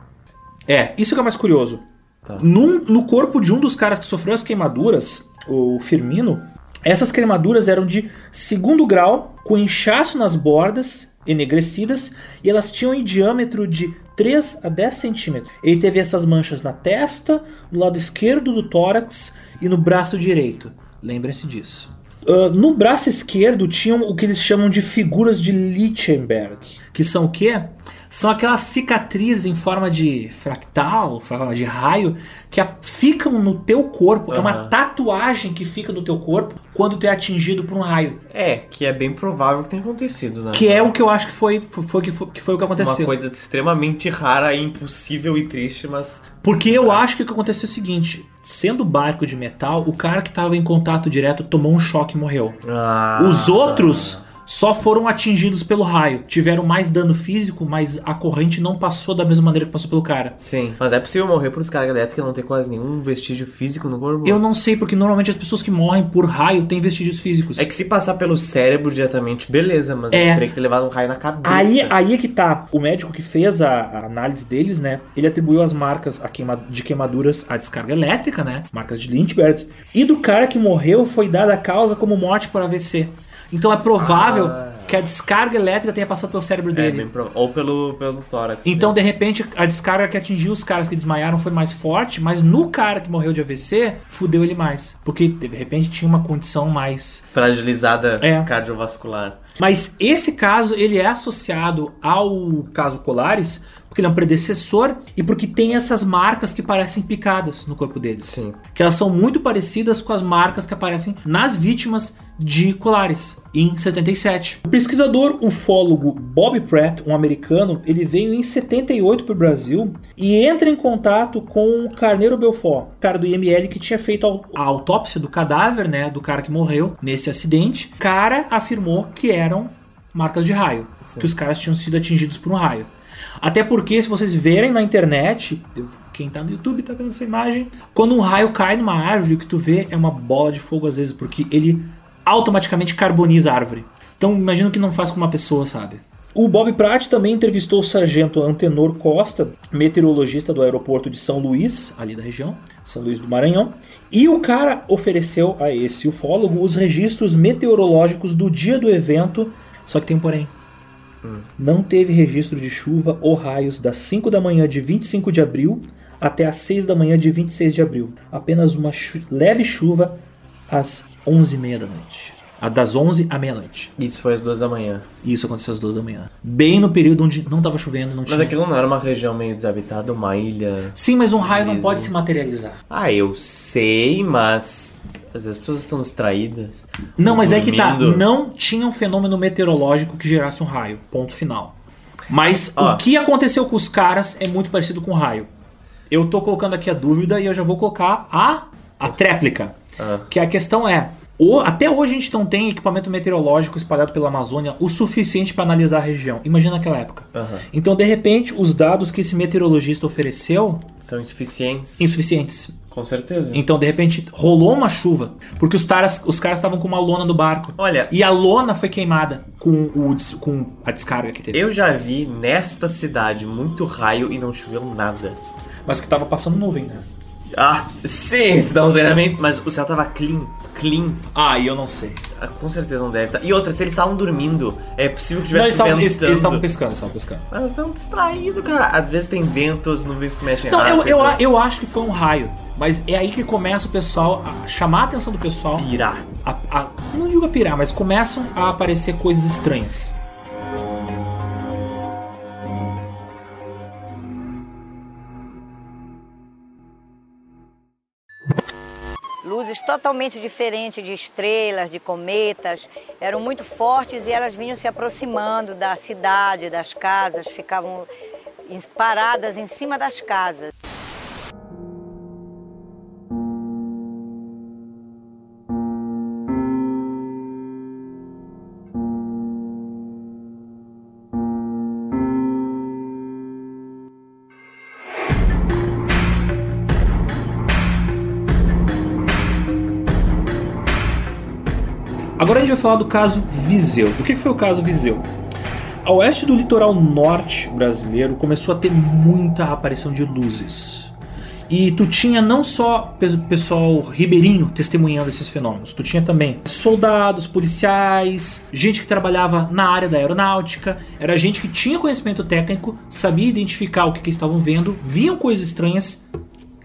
É, isso que é mais curioso. Tá. No, no corpo de um dos caras que sofreu as queimaduras, o Firmino, essas queimaduras eram de segundo grau, com inchaço nas bordas, enegrecidas, e elas tinham em diâmetro de três a dez centímetros. Ele teve essas manchas na testa, no lado esquerdo do tórax e no braço direito. Lembrem-se disso. Uh, no braço esquerdo tinham o que eles chamam de figuras de Lichtenberg, que são o quê? São aquelas cicatrizes em forma de fractal, forma de raio, que a, ficam no teu corpo. Uhum. É uma tatuagem que fica no teu corpo quando tu é atingido por um raio. É, que é bem provável que tenha acontecido, né? Que é o que eu acho que foi, foi, foi, que, foi que foi o que aconteceu. Uma coisa extremamente rara, impossível e triste, mas... Porque eu ah. acho que o que aconteceu é o seguinte. Sendo barco de metal, o cara que estava em contato direto tomou um choque e morreu. Ah. Os outros... só foram atingidos pelo raio. Tiveram mais dano físico, mas a corrente não passou da mesma maneira que passou pelo cara. Sim, mas é possível morrer por descarga elétrica e não ter quase nenhum vestígio físico no corpo? Eu não sei, porque normalmente as pessoas que morrem por raio têm vestígios físicos. É que se passar pelo cérebro diretamente, beleza, mas é. eu teria que ter levado um raio na cabeça. Aí, aí é que tá. O médico que fez a, a análise deles, né, ele atribuiu as marcas a queima, de queimaduras à descarga elétrica, né, marcas de Lindbergh. E do cara que morreu foi dada a causa como morte por A V C. Então é provável ah. que a descarga elétrica tenha passado pelo cérebro dele. É, prov... Ou pelo, pelo tórax. Então, dele. de repente, a descarga que atingiu os caras que desmaiaram foi mais forte, mas no cara que morreu de A V C, fudeu ele mais. Porque, de repente, tinha uma condição mais... fragilizada é. cardiovascular. Mas esse caso, ele é associado ao caso Colares... porque ele é um predecessor e porque tem essas marcas que parecem picadas no corpo deles. Sim. Que elas são muito parecidas com as marcas que aparecem nas vítimas de Colares, em setenta e sete. O pesquisador ufólogo Bob Pratt, um americano, ele veio em setenta e oito para o Brasil e entra em contato com o Carneiro Belfort, cara do I M L que tinha feito a autópsia do cadáver, né, do cara que morreu nesse acidente. O cara afirmou que eram marcas de raio, Sim. que os caras tinham sido atingidos por um raio. Até porque, se vocês verem na internet, quem tá no YouTube tá vendo essa imagem, quando um raio cai numa árvore, o que tu vê é uma bola de fogo às vezes, porque ele automaticamente carboniza a árvore. Então imagina que não faz com uma pessoa, sabe? O Bob Pratt também entrevistou o sargento Antenor Costa, meteorologista do aeroporto de São Luís, ali da região, São Luís do Maranhão, e o cara ofereceu a esse ufólogo os registros meteorológicos do dia do evento, só que tem um porém. Não teve registro de chuva ou raios das cinco da manhã de vinte e cinco de abril até as seis da manhã de vinte e seis de abril. Apenas uma chu- leve chuva às onze e meia da noite. a das onze à meia-noite. Isso foi às duas da manhã. Isso aconteceu às duas da manhã. Bem no período onde não estava chovendo, não tinha... Mas aquilo não era uma região meio desabitada, uma ilha... Sim, mas um raio não pode se materializar. Ah, eu sei, mas... Às vezes as pessoas estão distraídas. Não, mas dormindo. É que tá. Não tinha um fenômeno meteorológico que gerasse um raio. Ponto final. Mas ah. o que aconteceu com os caras é muito parecido com o raio. Eu tô colocando aqui a dúvida e eu já vou colocar a, a tréplica. Ah. Que a questão é... O, até hoje a gente não tem equipamento meteorológico espalhado pela Amazônia o suficiente para analisar a região. Imagina naquela época. Uhum. Então, de repente, os dados que esse meteorologista ofereceu... São insuficientes. Insuficientes. Com certeza. Então, de repente, rolou uma chuva. Porque os taras, os caras estavam com uma lona no barco. Olha... E a lona foi queimada com, o, com a descarga que teve. Eu já vi nesta cidade muito raio e não choveu nada. Mas que tava passando nuvem, né? Ah, sim, isso dá uns elementos, mas o céu tava clean, clean. Ah, e eu não sei. Ah, com certeza não deve estar. Tá. E outra, se eles estavam dormindo, é possível que tivesse não, eles ventando. Eles estavam pescando, eles estavam pescando. Mas estão distraídos, cara. Às vezes tem ventos, nuvens se mexem não, rápido. Não, eu, eu, eu acho que foi um raio. Mas é aí que começa o pessoal a chamar a atenção do pessoal. Pirar. A, a, não digo a pirar, mas começam a aparecer coisas estranhas. Luzes totalmente diferentes de estrelas, de cometas, eram muito fortes e elas vinham se aproximando da cidade, das casas, ficavam paradas em cima das casas. Agora a gente vai falar do caso Viseu. O que foi o caso Viseu? A oeste do litoral norte brasileiro começou a ter muita aparição de luzes. E tu tinha não só pessoal ribeirinho testemunhando esses fenômenos, tu tinha também soldados, policiais, gente que trabalhava na área da aeronáutica, era gente que tinha conhecimento técnico, sabia identificar o que, que estavam vendo, viam coisas estranhas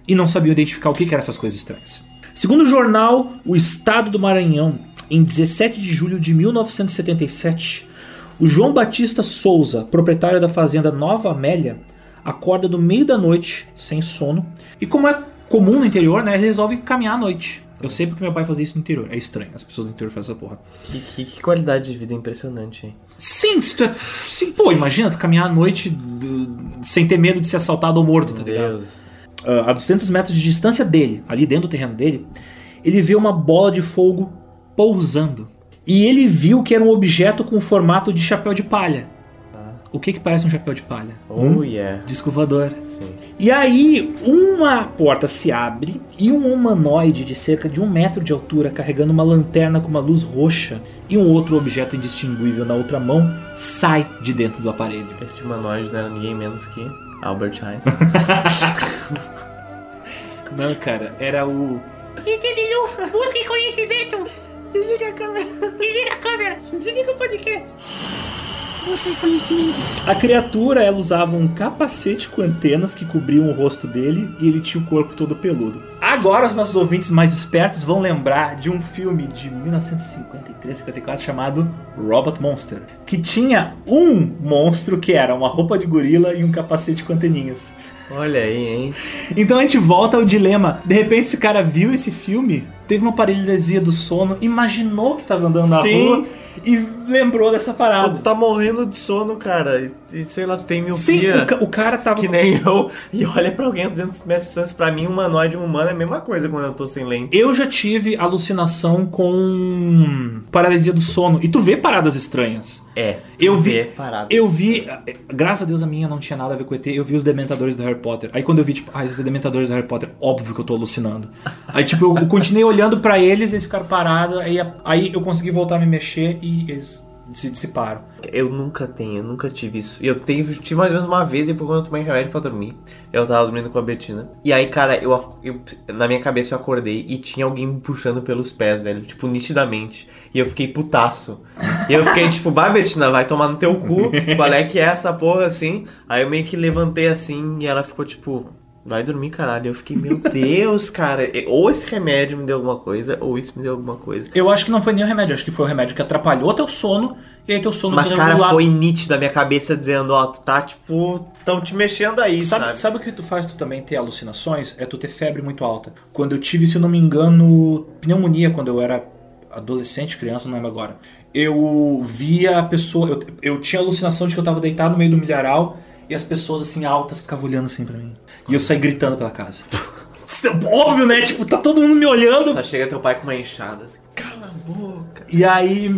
e não sabiam identificar o que, que eram essas coisas estranhas. Segundo o jornal, o Estado do Maranhão, em dezessete de julho de mil novecentos e setenta e sete, o João Batista Souza, proprietário da fazenda Nova Amélia, acorda no meio da noite, sem sono, e como é comum no interior, né, ele resolve caminhar à noite. Eu sei porque meu pai fazia isso no interior. É estranho, as pessoas do interior fazem essa porra. Que, que, que qualidade de vida impressionante, hein? Sim, se tu é, sim, pô, imagina tu caminhar à noite do, sem ter medo de ser assaltado ou morto, tá ligado? Uh, a duzentos metros de distância dele, ali dentro do terreno dele, ele vê uma bola de fogo pousando. E ele viu que era um objeto com o formato de chapéu de palha. Ah. O que que parece um chapéu de palha? Oh, um yeah. Disco voador. Sim. E aí uma porta se abre e um humanoide de cerca de um metro de altura, carregando uma lanterna com uma luz roxa e um outro objeto indistinguível na outra mão, sai de dentro do aparelho. Esse humanoide não era ninguém menos que Albert Einstein. Não, cara, era o... Busque conhecimento! Desliga a câmera. Desliga a câmera. Desliga o podcast. Você conhecimento. A criatura, ela usava um capacete com antenas que cobriam o rosto dele e ele tinha o corpo todo peludo. Agora os nossos ouvintes mais espertos vão lembrar de um filme de mil novecentos e cinquenta e três, cinquenta e quatro chamado Robot Monster, que tinha um monstro que era uma roupa de gorila e um capacete com anteninhas. Olha aí, hein? Então a gente volta ao dilema. De repente esse cara viu esse filme, teve uma paralisia do sono, imaginou que tava andando na Sim. rua e lembrou dessa parada. Pô, tá morrendo de sono, cara. E sei lá, tem miopia. Sim, o, ca- o cara tava... Que nem eu. E olha pra alguém a duzentos metros de distância. Pra mim, um humanoide e um humano é a mesma coisa quando eu tô sem lente. Eu já tive alucinação com paralisia do sono. E tu vê paradas estranhas. É, eu vi paradas. Eu vi... Graças a Deus a minha não tinha nada a ver com o E T. Eu vi os Dementadores do Harry Potter. Aí quando eu vi, tipo, ah, esses Dementadores do Harry Potter, óbvio que eu tô alucinando. Aí, tipo, eu continuei olhando pra eles, eles ficaram parados. Aí, aí eu consegui voltar a me mexer e eles se dissiparam. Eu nunca tenho, eu nunca tive isso. Eu tenho, tive mais ou menos uma vez e foi quando eu tomei remédio pra dormir. Eu tava dormindo com a Betina. E aí, cara, eu, eu na minha cabeça eu acordei e tinha alguém me puxando pelos pés, velho. Tipo, nitidamente. E eu fiquei putaço. E eu fiquei tipo, bah, Betina, vai tomar no teu cu. Qual é que é essa porra, assim? Aí eu meio que levantei assim e ela ficou tipo... vai dormir, caralho. Eu fiquei, meu Deus, cara, ou esse remédio me deu alguma coisa, ou isso me deu alguma coisa. Eu acho que não foi nem o remédio, acho que foi o remédio que atrapalhou teu sono, e aí teu sono desregulado. Mas, cara, foi nítido a minha cabeça dizendo, ó, tu tá, tipo, tão te mexendo aí, sabe? Sabe, sabe o que tu faz, tu também ter alucinações? É tu ter febre muito alta. Quando eu tive, se eu não me engano, pneumonia, quando eu era adolescente, criança, não lembro agora. Eu via a pessoa, eu, eu tinha alucinação de que eu tava deitado no meio do milharal, e as pessoas, assim, altas ficavam olhando assim pra mim. E eu saí gritando pela casa. Óbvio, né? Tipo, tá todo mundo me olhando. Só chega teu pai com uma enxada. Assim, cala a boca. E aí,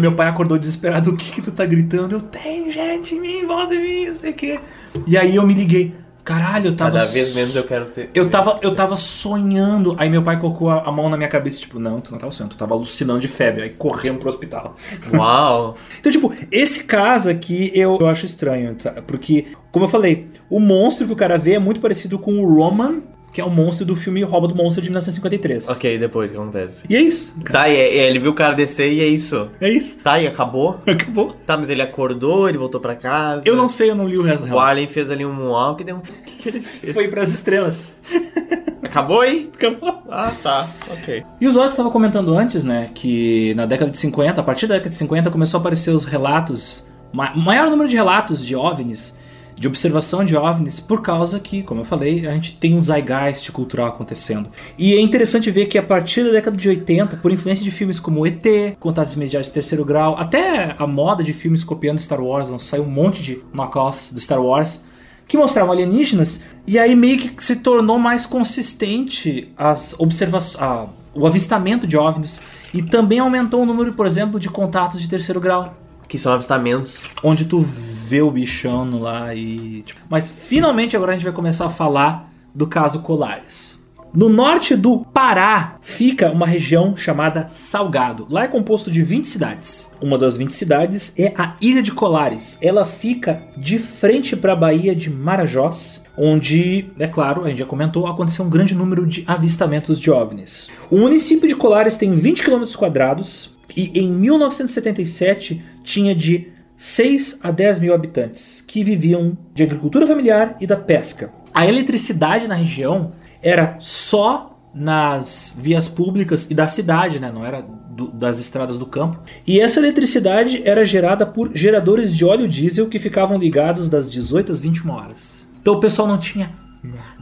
meu pai acordou desesperado. O que que tu tá gritando? Eu, tem gente em mim, em volta de mim, não sei o quê. E aí eu me liguei. Caralho, eu tava... Cada vez menos eu quero ter... Eu tava, eu tava sonhando. Aí meu pai colocou a mão na minha cabeça, tipo, não, tu não tava sonhando, tu tava alucinando de febre. Aí corremos pro hospital. Uau! Então, tipo, esse caso aqui eu, eu acho estranho, tá? Porque, como eu falei, o monstro que o cara vê é muito parecido com o Roman, que é o monstro do filme Rouba do Monstro de mil novecentos e cinquenta e três. Ok, depois o que acontece? E é isso. Cara. Tá, e, e ele viu o cara descer e é isso. É isso. Tá, e acabou? Acabou. Tá, mas ele acordou, ele voltou pra casa. Eu não sei, eu não li o resto do O Allen fez ali um walk e deu um... Foi pras estrelas. Acabou aí? Acabou. Ah, tá. Ok. E os Zotti estava comentando antes, né, que na década de cinquenta, a partir da década de cinquenta, começou a aparecer os relatos, maior número de relatos de OVNIs, de observação de OVNIs, por causa que, como eu falei, a gente tem um zeitgeist cultural acontecendo. E é interessante ver que a partir da década de oitenta, por influência de filmes como E T, Contatos Imediatos de Terceiro Grau, até a moda de filmes copiando Star Wars, saiu um monte de knockoffs do Star Wars, que mostravam alienígenas, e aí meio que se tornou mais consistente as observações, a, o avistamento de OVNIs, e também aumentou o número, por exemplo, de contatos de terceiro grau. Que são avistamentos. Onde tu vê o bichão lá e... Tipo... Mas finalmente agora a gente vai começar a falar do caso Colares. No norte do Pará fica uma região chamada Salgado. Lá é composto de vinte cidades. Uma das vinte cidades é a Ilha de Colares. Ela fica de frente para a Baía de Marajós, onde, é claro, a gente já comentou, aconteceu um grande número de avistamentos de OVNIs. O município de Colares tem vinte quilômetros quadrados... E em mil novecentos e setenta e sete tinha de seis a dez mil habitantes que viviam de agricultura familiar e da pesca. A eletricidade na região era só nas vias públicas e da cidade, né? Não era do, das estradas do campo. E essa eletricidade era gerada por geradores de óleo diesel que ficavam ligados das dezoito às vinte e uma horas. Então o pessoal não tinha...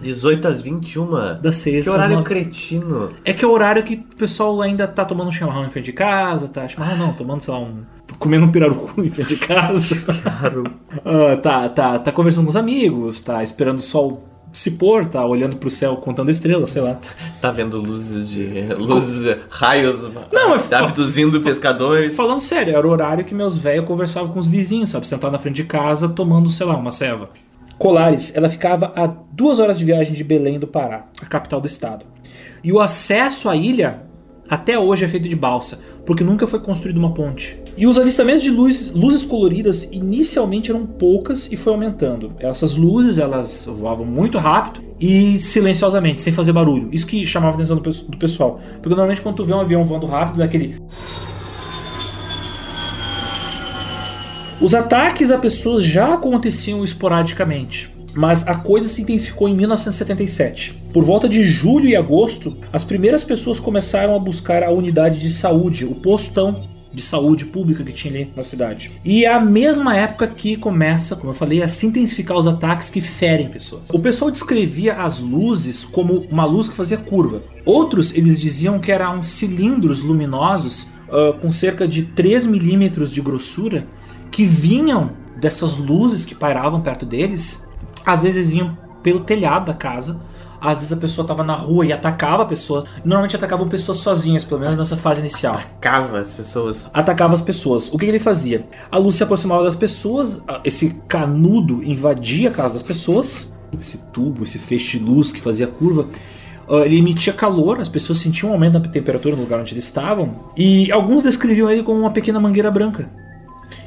dezoito às vinte e uma? Das seis. Que horário cretino. É que é o horário que o pessoal ainda tá tomando um chimarrão em frente de casa, tá? Ah, não, tomando, sei lá, um... comendo um pirarucu em frente de casa. Claro. ah, tá, tá, tá conversando com os amigos, tá esperando o sol se pôr, tá olhando pro céu, contando estrelas, sei lá. Tá vendo luzes de... luzes, raios, não, abduzindo pescadores. Falando sério, era o horário que meus velhos conversavam com os vizinhos, sabe? Sentado na frente de casa, tomando, sei lá, uma ceva. Colares, ela ficava a duas horas de viagem de Belém do Pará, a capital do estado. E o acesso à ilha até hoje é feito de balsa, porque nunca foi construída uma ponte. E os avistamentos de luz, luzes coloridas inicialmente eram poucas e foi aumentando. Essas luzes, elas voavam muito rápido e silenciosamente, sem fazer barulho. Isso que chamava a atenção do pessoal, porque normalmente quando tu vê um avião voando rápido, é aquele... Os ataques a pessoas já aconteciam esporadicamente, mas a coisa se intensificou em mil novecentos e setenta e sete. Por volta de julho e agosto, as primeiras pessoas começaram a buscar a unidade de saúde, o postão de saúde pública que tinha ali na cidade. E é a mesma época que começa, como eu falei, a se intensificar os ataques que ferem pessoas. O pessoal descrevia as luzes como uma luz que fazia curva. Outros, eles diziam que eram cilindros luminosos uh, com cerca de três milímetros de grossura, que vinham dessas luzes que pairavam perto deles. Às vezes vinham pelo telhado da casa, às vezes a pessoa estava na rua e atacava a pessoa. Normalmente atacavam pessoas sozinhas, pelo menos nessa fase inicial. Atacava as pessoas? Atacava as pessoas. O que ele fazia? A luz se aproximava das pessoas, esse canudo invadia a casa das pessoas, esse tubo, esse feixe de luz que fazia curva. Uh, ele emitia calor, as pessoas sentiam um aumento na temperatura no lugar onde eles estavam, e alguns descreviam ele como uma pequena mangueira branca.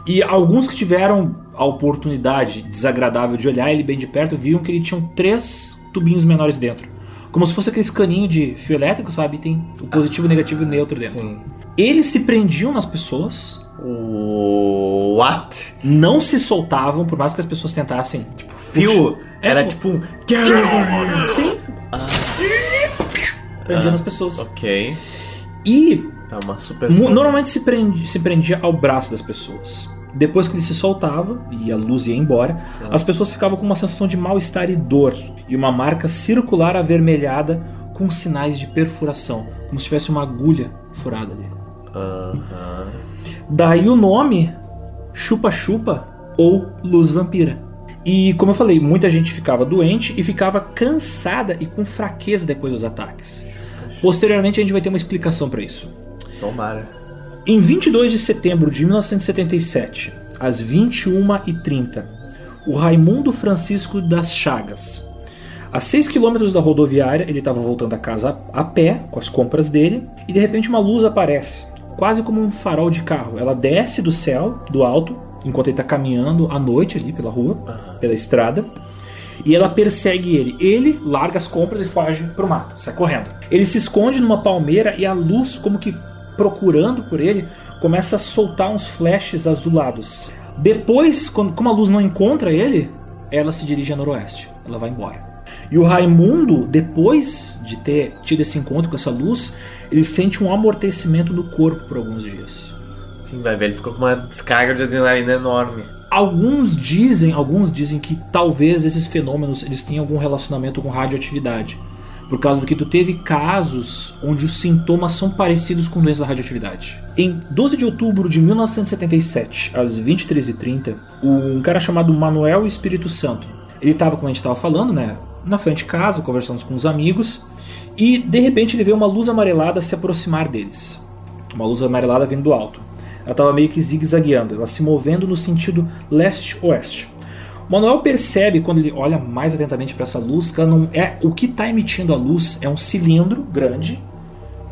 E alguns que tiveram a oportunidade desagradável de olhar ele bem de perto viam que ele tinha três tubinhos menores dentro. Como se fosse aquele caninho de fio elétrico, sabe? Tem o positivo, ah, negativo e o neutro dentro. Sim. Eles se prendiam nas pessoas What? Não se soltavam, por mais que as pessoas tentassem. Tipo, fio. É, era pô. Tipo um. Sim. Ah. Prendia ah. nas pessoas. Ok. E. Tá uma super normalmente se prendia, se prendia ao braço das pessoas. Depois que ele se soltava e a luz ia embora, ah. as pessoas ficavam com uma sensação de mal-estar e dor. E uma marca circular avermelhada com sinais de perfuração. Como se tivesse uma agulha furada ali. Uh-huh. Daí o nome chupa-chupa ou luz vampira. E como eu falei, muita gente ficava doente e ficava cansada e com fraqueza depois dos ataques. Posteriormente a gente vai ter uma explicação para isso. Tomara. Em vinte e dois de setembro de mil novecentos e setenta e sete, às vinte e uma e trinta, o Raimundo Francisco das Chagas, a seis quilômetros da rodoviária, ele estava voltando a casa a pé, com as compras dele, e de repente uma luz aparece, quase como um farol de carro. Ela desce do céu, do alto, enquanto ele está caminhando à noite ali pela rua, pela estrada, e ela persegue ele. Ele larga as compras e foge pro mato, sai correndo. Ele se esconde numa palmeira e a luz, como que procurando por ele, começa a soltar uns flashes azulados. Depois, quando, como a luz não encontra ele, ela se dirige a noroeste. Ela vai embora. E o Raimundo, depois de ter tido esse encontro com essa luz, ele sente um amortecimento no corpo por alguns dias. Sim, vai ver, ele ficou com uma descarga de adrenalina enorme. Alguns dizem, alguns dizem que talvez esses fenômenos eles tenham algum relacionamento com radioatividade. Por causa que tu teve casos onde os sintomas são parecidos com doença da radioatividade. Em doze de outubro de mil novecentos e setenta e sete, às vinte e três e trinta, um cara chamado Manuel Espírito Santo, ele tava, como a gente tava falando, né, na frente de casa, conversando com os amigos, e de repente ele vê uma luz amarelada se aproximar deles. Uma luz amarelada vindo do alto. Ela tava meio que zigue-zagueando, ela se movendo no sentido leste-oeste. Manuel percebe, quando ele olha mais atentamente para essa luz, que ela não é, o que está emitindo a luz é um cilindro grande,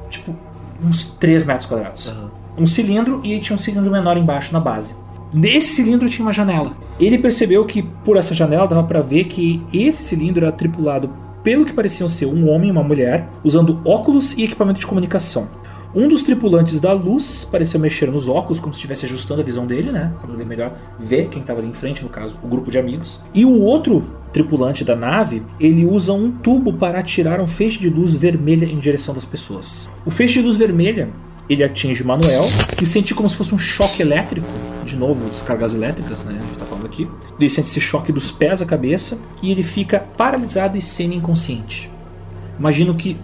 tipo uns três metros quadrados. Uhum. Um cilindro, e tinha um cilindro menor embaixo na base. Nesse cilindro tinha uma janela. Ele percebeu que por essa janela dava para ver que esse cilindro era tripulado pelo que pareciam ser um homem e uma mulher, usando óculos e equipamento de comunicação. Um dos tripulantes da luz pareceu mexer nos óculos, como se estivesse ajustando a visão dele, né? Para poder melhor ver quem estava ali em frente, no caso, o grupo de amigos. E o outro tripulante da nave, ele usa um tubo para atirar um feixe de luz vermelha em direção das pessoas. O feixe de luz vermelha, ele atinge Manuel, que sente como se fosse um choque elétrico. De novo, descargas elétricas, né? A gente tá falando aqui. Ele sente esse choque dos pés à cabeça e ele fica paralisado e semi-inconsciente. Imagino que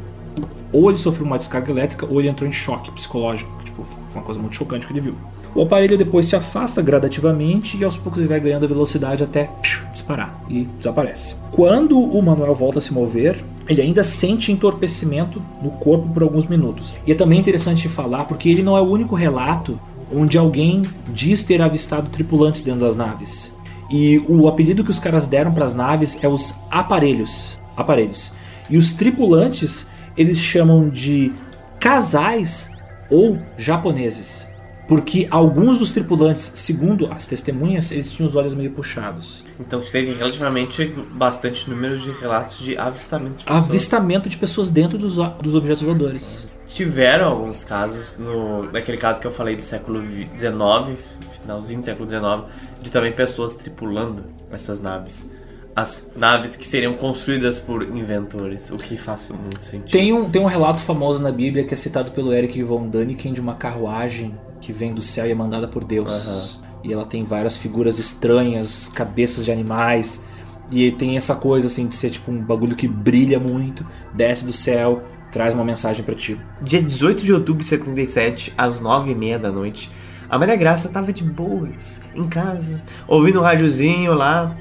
ou ele sofreu uma descarga elétrica, ou ele entrou em choque psicológico. Tipo, foi uma coisa muito chocante que ele viu. O aparelho depois se afasta gradativamente e aos poucos ele vai ganhando velocidade até disparar e desaparece. Quando o Manuel volta a se mover, ele ainda sente entorpecimento no corpo por alguns minutos. E é também interessante falar, porque ele não é o único relato onde alguém diz ter avistado tripulantes dentro das naves. E o apelido que os caras deram para as naves é os aparelhos. Aparelhos. E os tripulantes eles chamam de casais ou japoneses, porque alguns dos tripulantes, segundo as testemunhas, eles tinham os olhos meio puxados. Então teve relativamente bastante número de relatos de avistamento de pessoas. Avistamento de pessoas dentro dos, dos objetos voadores. Tiveram alguns casos, no, naquele caso que eu falei do século dezenove, finalzinho do século dezenove, de também pessoas tripulando essas naves. As naves que seriam construídas por inventores, o que faz muito sentido. Tem um, tem um relato famoso na Bíblia que é citado pelo Eric von Däniken de uma carruagem que vem do céu e é mandada por Deus. Uhum. E ela tem várias figuras estranhas, cabeças de animais. E tem essa coisa assim de ser tipo um bagulho que brilha muito, desce do céu, traz uma mensagem pra ti. Dia dezoito de outubro de setenta e sete, às nove e meia da noite, a Maria Graça tava de boas, em casa, ouvindo um radiozinho lá,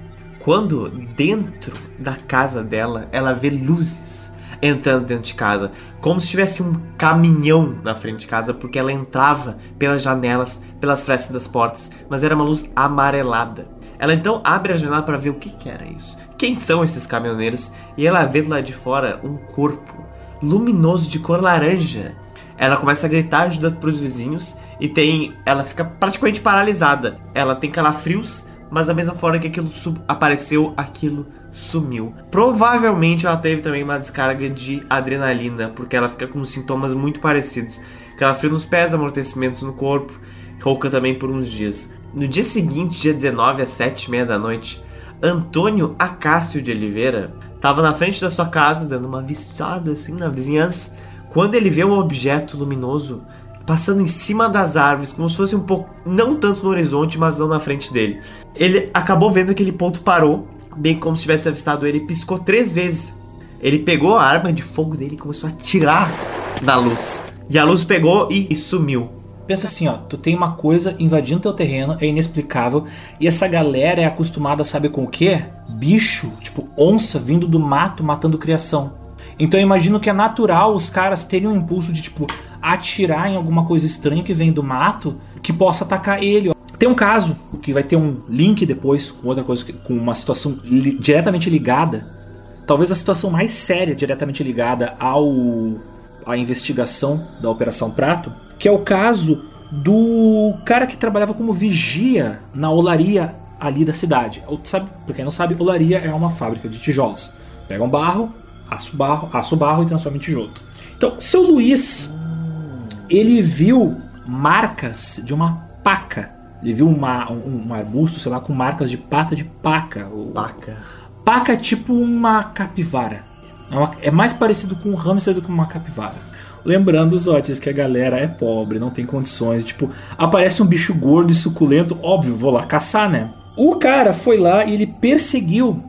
quando, dentro da casa dela, ela vê luzes entrando dentro de casa. Como se tivesse um caminhão na frente de casa, porque ela entrava pelas janelas, pelas frestas das portas, mas era uma luz amarelada. Ela então abre a janela para ver o que, que era isso. Quem são esses caminhoneiros? E ela vê lá de fora um corpo luminoso de cor laranja. Ela começa a gritar ajuda para os vizinhos e tem, ela fica praticamente paralisada. Ela tem calafrios. Mas da mesma forma que aquilo sub- apareceu, aquilo sumiu. Provavelmente ela teve também uma descarga de adrenalina, porque ela fica com sintomas muito parecidos. Calafrio nos pés, amortecimentos no corpo, rouca também por uns dias. No dia seguinte, dia dezenove, às sete e meia da noite, Antônio Acácio de Oliveira estava na frente da sua casa, dando uma vistada assim na vizinhança, quando ele vê um objeto luminoso passando em cima das árvores, como se fosse um pouco, não tanto no horizonte, mas não na frente dele. Ele acabou vendo que aquele ponto parou, bem como se tivesse avistado ele, piscou três vezes. Ele pegou a arma de fogo dele e começou a atirar na luz. E a luz pegou e sumiu. Pensa assim, ó, tu tem uma coisa invadindo teu terreno, é inexplicável, e essa galera é acostumada, sabe com o quê? Bicho, tipo onça vindo do mato, matando criação. Então eu imagino que é natural os caras terem um impulso de, tipo, atirar em alguma coisa estranha que vem do mato, que possa atacar ele, ó. Tem um caso, que vai ter um link depois com outra coisa, com uma situação li- diretamente ligada, talvez a situação mais séria diretamente ligada ao, à investigação da Operação Prato, que é o caso do cara que trabalhava como vigia na olaria ali da cidade. Sabe, pra quem não sabe, olaria é uma fábrica de tijolos. Pega um barro, assa o barro, assa o barro e transforma em tijolo. Então, seu Luiz, ele viu marcas de uma paca. Ele viu uma, um, um arbusto, sei lá, com marcas de pata de paca. Ou... Paca. Paca é tipo uma capivara. É, uma, é mais parecido com um hamster do que uma capivara. Lembrando, Zotti, que a galera é pobre, não tem condições. Tipo, aparece um bicho gordo e suculento, óbvio, vou lá caçar, né? O cara foi lá e ele perseguiu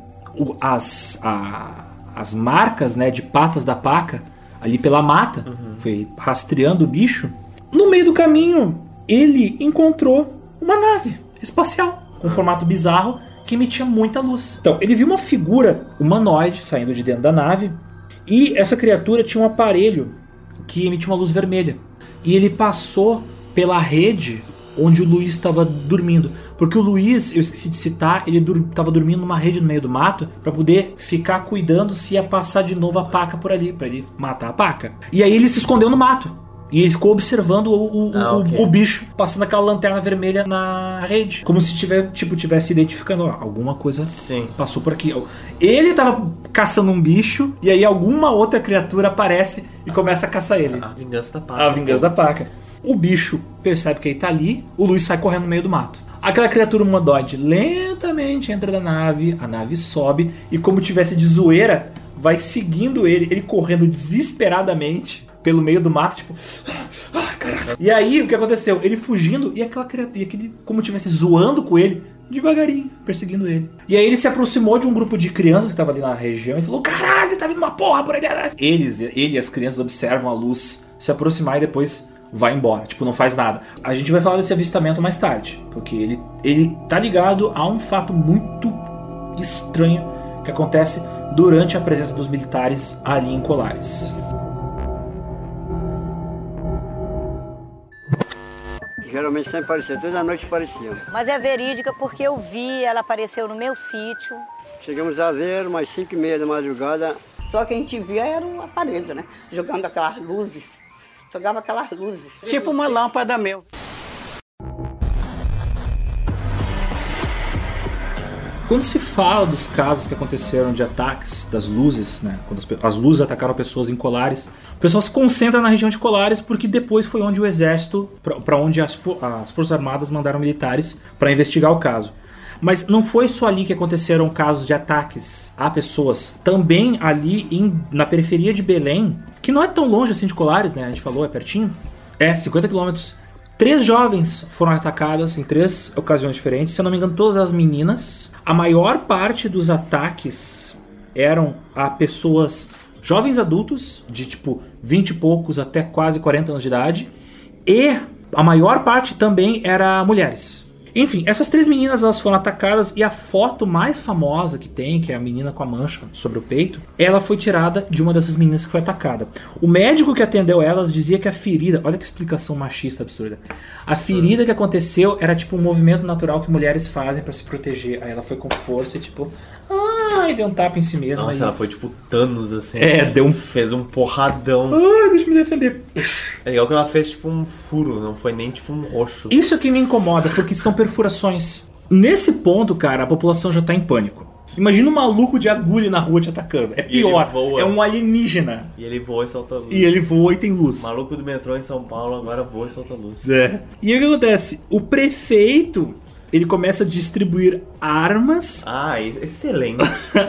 as, a, as marcas, né, de patas da paca ali pela mata. Uhum. Foi rastreando o bicho. No meio do caminho, ele encontrou uma nave espacial com um formato bizarro que emitia muita luz. Então, ele viu uma figura humanoide saindo de dentro da nave e essa criatura tinha um aparelho que emitiu uma luz vermelha. E ele passou pela rede onde o Luiz estava dormindo. Porque o Luiz, eu esqueci de citar, ele estava dur- dormindo numa rede no meio do mato para poder ficar cuidando se ia passar de novo a paca por ali, para ele matar a paca. E aí ele se escondeu no mato. E ele ficou observando o, o, ah, o, okay. o bicho passando aquela lanterna vermelha na rede. Como se tiver, tipo, tivesse identificando, ó, alguma coisa. Sim. Passou por aqui. Ele tava caçando um bicho e aí alguma outra criatura aparece e ah, começa a caçar ele. A vingança da paca. A vingança da paca. O bicho percebe que ele tá ali, o Luiz sai correndo no meio do mato. Aquela criatura humanoide lentamente entra na nave, a nave sobe e como tivesse de zoeira, vai seguindo ele, ele correndo desesperadamente pelo meio do mato, tipo... Ah, caraca. E aí, o que aconteceu? Ele fugindo e aquela criatura, e aquele, como tivesse zoando com ele, devagarinho, perseguindo ele. E aí ele se aproximou de um grupo de crianças que tava ali na região e falou, caralho, tá vindo uma porra por ali atrás. Eles, ele e as crianças observam a luz se aproximar e depois vai embora. Tipo, não faz nada. A gente vai falar desse avistamento mais tarde, porque ele, ele tá ligado a um fato muito estranho que acontece durante a presença dos militares ali em Colares. Geralmente sempre aparecia, toda a noite aparecia. Mas é verídica porque eu vi, ela apareceu no meu sítio. Chegamos a ver umas cinco e meia da madrugada. Só que a gente via era um aparelho, né? Jogando aquelas luzes. Jogava aquelas luzes. Tipo uma lâmpada meu. Quando se fala dos casos que aconteceram de ataques das luzes, né, quando as, as luzes atacaram pessoas em Colares, o pessoal se concentra na região de Colares porque depois foi onde o exército, para onde as, as Forças Armadas mandaram militares para investigar o caso. Mas não foi só ali que aconteceram casos de ataques a pessoas. Também ali em, na periferia de Belém, que não é tão longe assim de Colares, né, a gente falou, é pertinho, é cinquenta quilômetros. Três jovens foram atacadas em três ocasiões diferentes, se eu não me engano, todas as meninas. A maior parte dos ataques eram a pessoas, jovens adultos, de tipo vinte e poucos até quase quarenta anos de idade. E a maior parte também era mulheres. Enfim, essas três meninas elas foram atacadas e a foto mais famosa que tem, que é a menina com a mancha sobre o peito, ela foi tirada de uma dessas meninas que foi atacada. O médico que atendeu elas dizia que a ferida... Olha que explicação machista absurda. A ferida que aconteceu era tipo um movimento natural que mulheres fazem pra se proteger. Aí ela foi com força e tipo... Ah, e deu um tapa em si mesma. Nossa, aí... ela foi tipo Thanos, assim. É, deu um... Fez um porradão. Ai, deixa eu me defender. É legal que ela fez tipo um furo, não foi nem tipo um roxo. Isso que me incomoda, porque são perfurações. Nesse ponto, cara, a população já tá em pânico. Imagina um maluco de agulha na rua te atacando. É pior, é um alienígena. E ele voa e solta luz. E ele voa e tem luz. O maluco do metrô em São Paulo agora voa e solta luz. É. E o que acontece? O prefeito, ele começa a distribuir armas. Ah, excelente.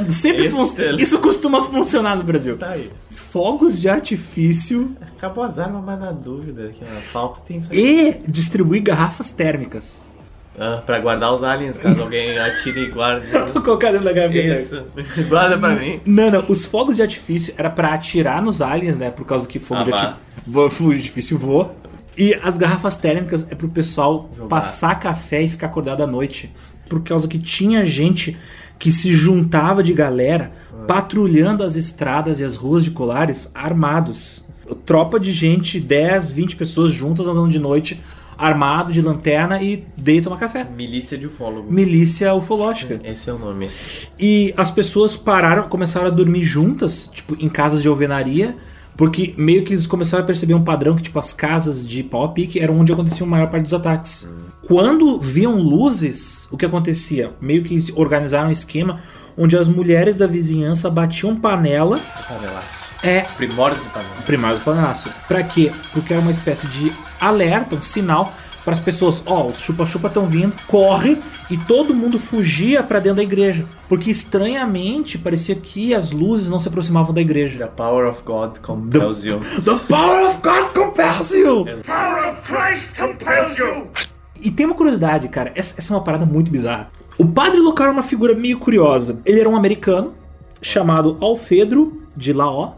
Sempre excelente. Fun... Isso costuma funcionar no Brasil. Tá aí. Fogos de artifício. Acabou as armas, mas na dúvida. Que falta tem isso aí. E distribuir garrafas térmicas. Ah, pra guardar os aliens, caso alguém atire e guarde. Vou colocar dentro da gaveta. Isso, guarda pra mim. Não, não, os fogos de artifício era pra atirar nos aliens, né? Por causa que fogo ah, de artifício fogo de artifício voa. E as garrafas térmicas é pro pessoal jogar, passar café e ficar acordado à noite. Por causa que tinha gente que se juntava de galera ah. patrulhando as estradas e as ruas de Colares armados. Tropa de gente, dez, vinte pessoas juntas andando de noite, armado de lanterna e dei tomar café. Milícia de ufólogo. Milícia ufológica. Esse é o nome. E as pessoas pararam, começaram a dormir juntas, tipo, em casas de alvenaria, porque meio que eles começaram a perceber um padrão que, tipo, as casas de pau a pique eram onde acontecia a maior parte dos ataques. Hum. Quando viam luzes, o que acontecia? Meio que eles organizaram um esquema onde as mulheres da vizinhança batiam panela. Panelaço. É. Primórdio do panelaço. Primórdio do panelaço. Pra quê? Porque era uma espécie de alerta, um sinal para as pessoas: ó, os chupa-chupa estão vindo, corre, e todo mundo fugia pra dentro da igreja. Porque estranhamente parecia que as luzes não se aproximavam da igreja. The power of God compels the, you. The power of God compels you! The power of Christ compels you! E tem uma curiosidade, cara, essa, essa é uma parada muito bizarra. O padre local era uma figura meio curiosa. Ele era um americano chamado Alfedro de Laó.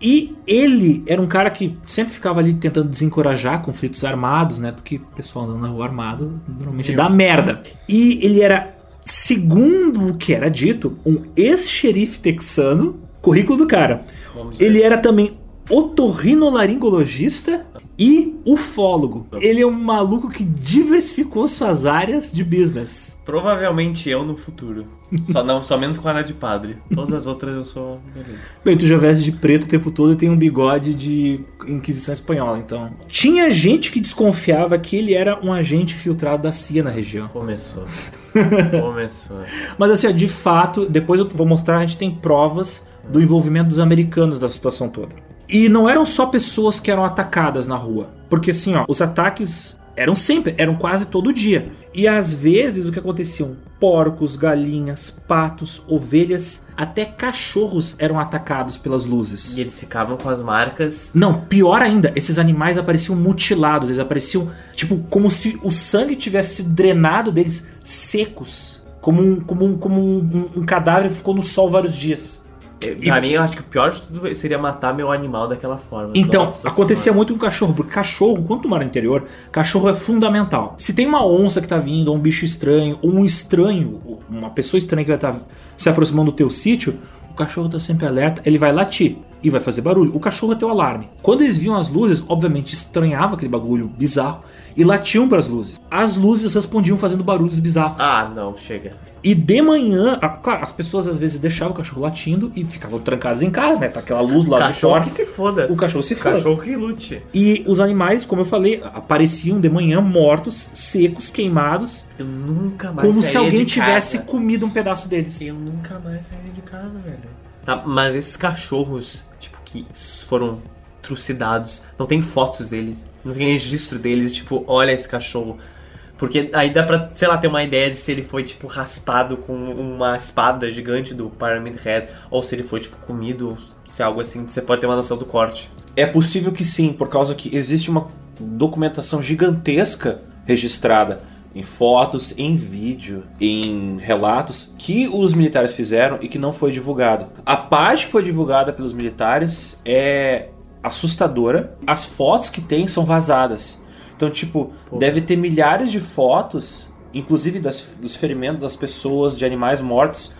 E ele era um cara que sempre ficava ali tentando desencorajar conflitos armados, né? Porque o pessoal andando na rua armado normalmente dá merda. E ele era, segundo o que era dito, um ex-xerife texano. Currículo do cara. Ele era também otorrinolaringologista e ufólogo. Ele é um maluco que diversificou suas áreas de business. Provavelmente eu no futuro. Só, não, só menos com a área de padre. Todas as outras eu sou... Beleza. Bem, tu já veste de preto o tempo todo e tem um bigode de Inquisição Espanhola, então... Tinha gente que desconfiava que ele era um agente filtrado da C I A na região. Começou. Começou. Mas assim, ó, de fato, depois eu vou mostrar, a gente tem provas do envolvimento dos americanos da situação toda. E não eram só pessoas que eram atacadas na rua. Porque assim, ó, os ataques eram sempre, eram quase todo dia. E às vezes o que acontecia? Porcos, galinhas, patos, ovelhas, até cachorros eram atacados pelas luzes. E eles ficavam com as marcas... Não, pior ainda, esses animais apareciam mutilados. Eles apareciam, tipo, como se o sangue tivesse drenado deles, secos. Como um, como um, como um, um cadáver que ficou no sol vários dias. Pra mim, eu acho que o pior de tudo seria matar meu animal daquela forma. Então, nossa, acontecia senhora. Muito com cachorro, porque cachorro, quando tu mora no interior, cachorro é fundamental. Se tem uma onça que tá vindo, ou um bicho estranho, ou um estranho, uma pessoa estranha que vai estar tá se aproximando do teu sítio, o cachorro tá sempre alerta, ele vai latir e vai fazer barulho. O cachorro é teu alarme. Quando eles viam as luzes, obviamente estranhava aquele bagulho bizarro e latiam pras luzes. As luzes respondiam fazendo barulhos bizarros. Ah, não, chega. E de manhã, a, claro, as pessoas às vezes deixavam o cachorro latindo e ficavam trancadas em casa, né? Tá aquela luz lá de fora. O cachorro que se foda. O cachorro se foda. O cachorro que lute. E os animais, como eu falei, apareciam de manhã mortos, secos, queimados. Eu nunca mais Como se alguém tivesse casa. comido um pedaço deles. Eu nunca mais sairia de casa, velho. Tá, mas esses cachorros, tipo, que foram trucidados, não tem fotos deles. Não tem registro deles, tipo, olha esse cachorro. Porque aí dá pra, sei lá, ter uma ideia de se ele foi, tipo, raspado com uma espada gigante do Pyramid Head, ou se ele foi, tipo, comido, se é algo assim, você pode ter uma noção do corte. É possível que sim, por causa que existe uma documentação gigantesca registrada em fotos, em vídeo, em relatos que os militares fizeram e que não foi divulgado. A parte que foi divulgada pelos militares é... assustadora. As fotos que tem são vazadas. Então, tipo, Pô. deve ter milhares de fotos, inclusive das, dos ferimentos das pessoas, de animais mortos,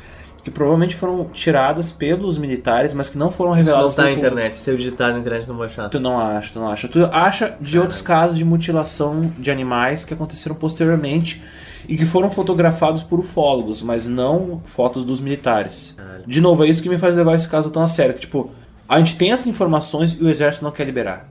que provavelmente foram tiradas pelos militares, mas que não foram reveladas. Isso não tá na internet. Se eu digitar na internet, não vou achar. Tu não acha, tu não acha. Tu acha de Caramba. outros casos de mutilação de animais que aconteceram posteriormente e que foram fotografados por ufólogos, mas não fotos dos militares. Caramba. De novo, é isso que me faz levar esse caso tão a sério. Que, tipo, a gente tem essas informações e o exército não quer liberar.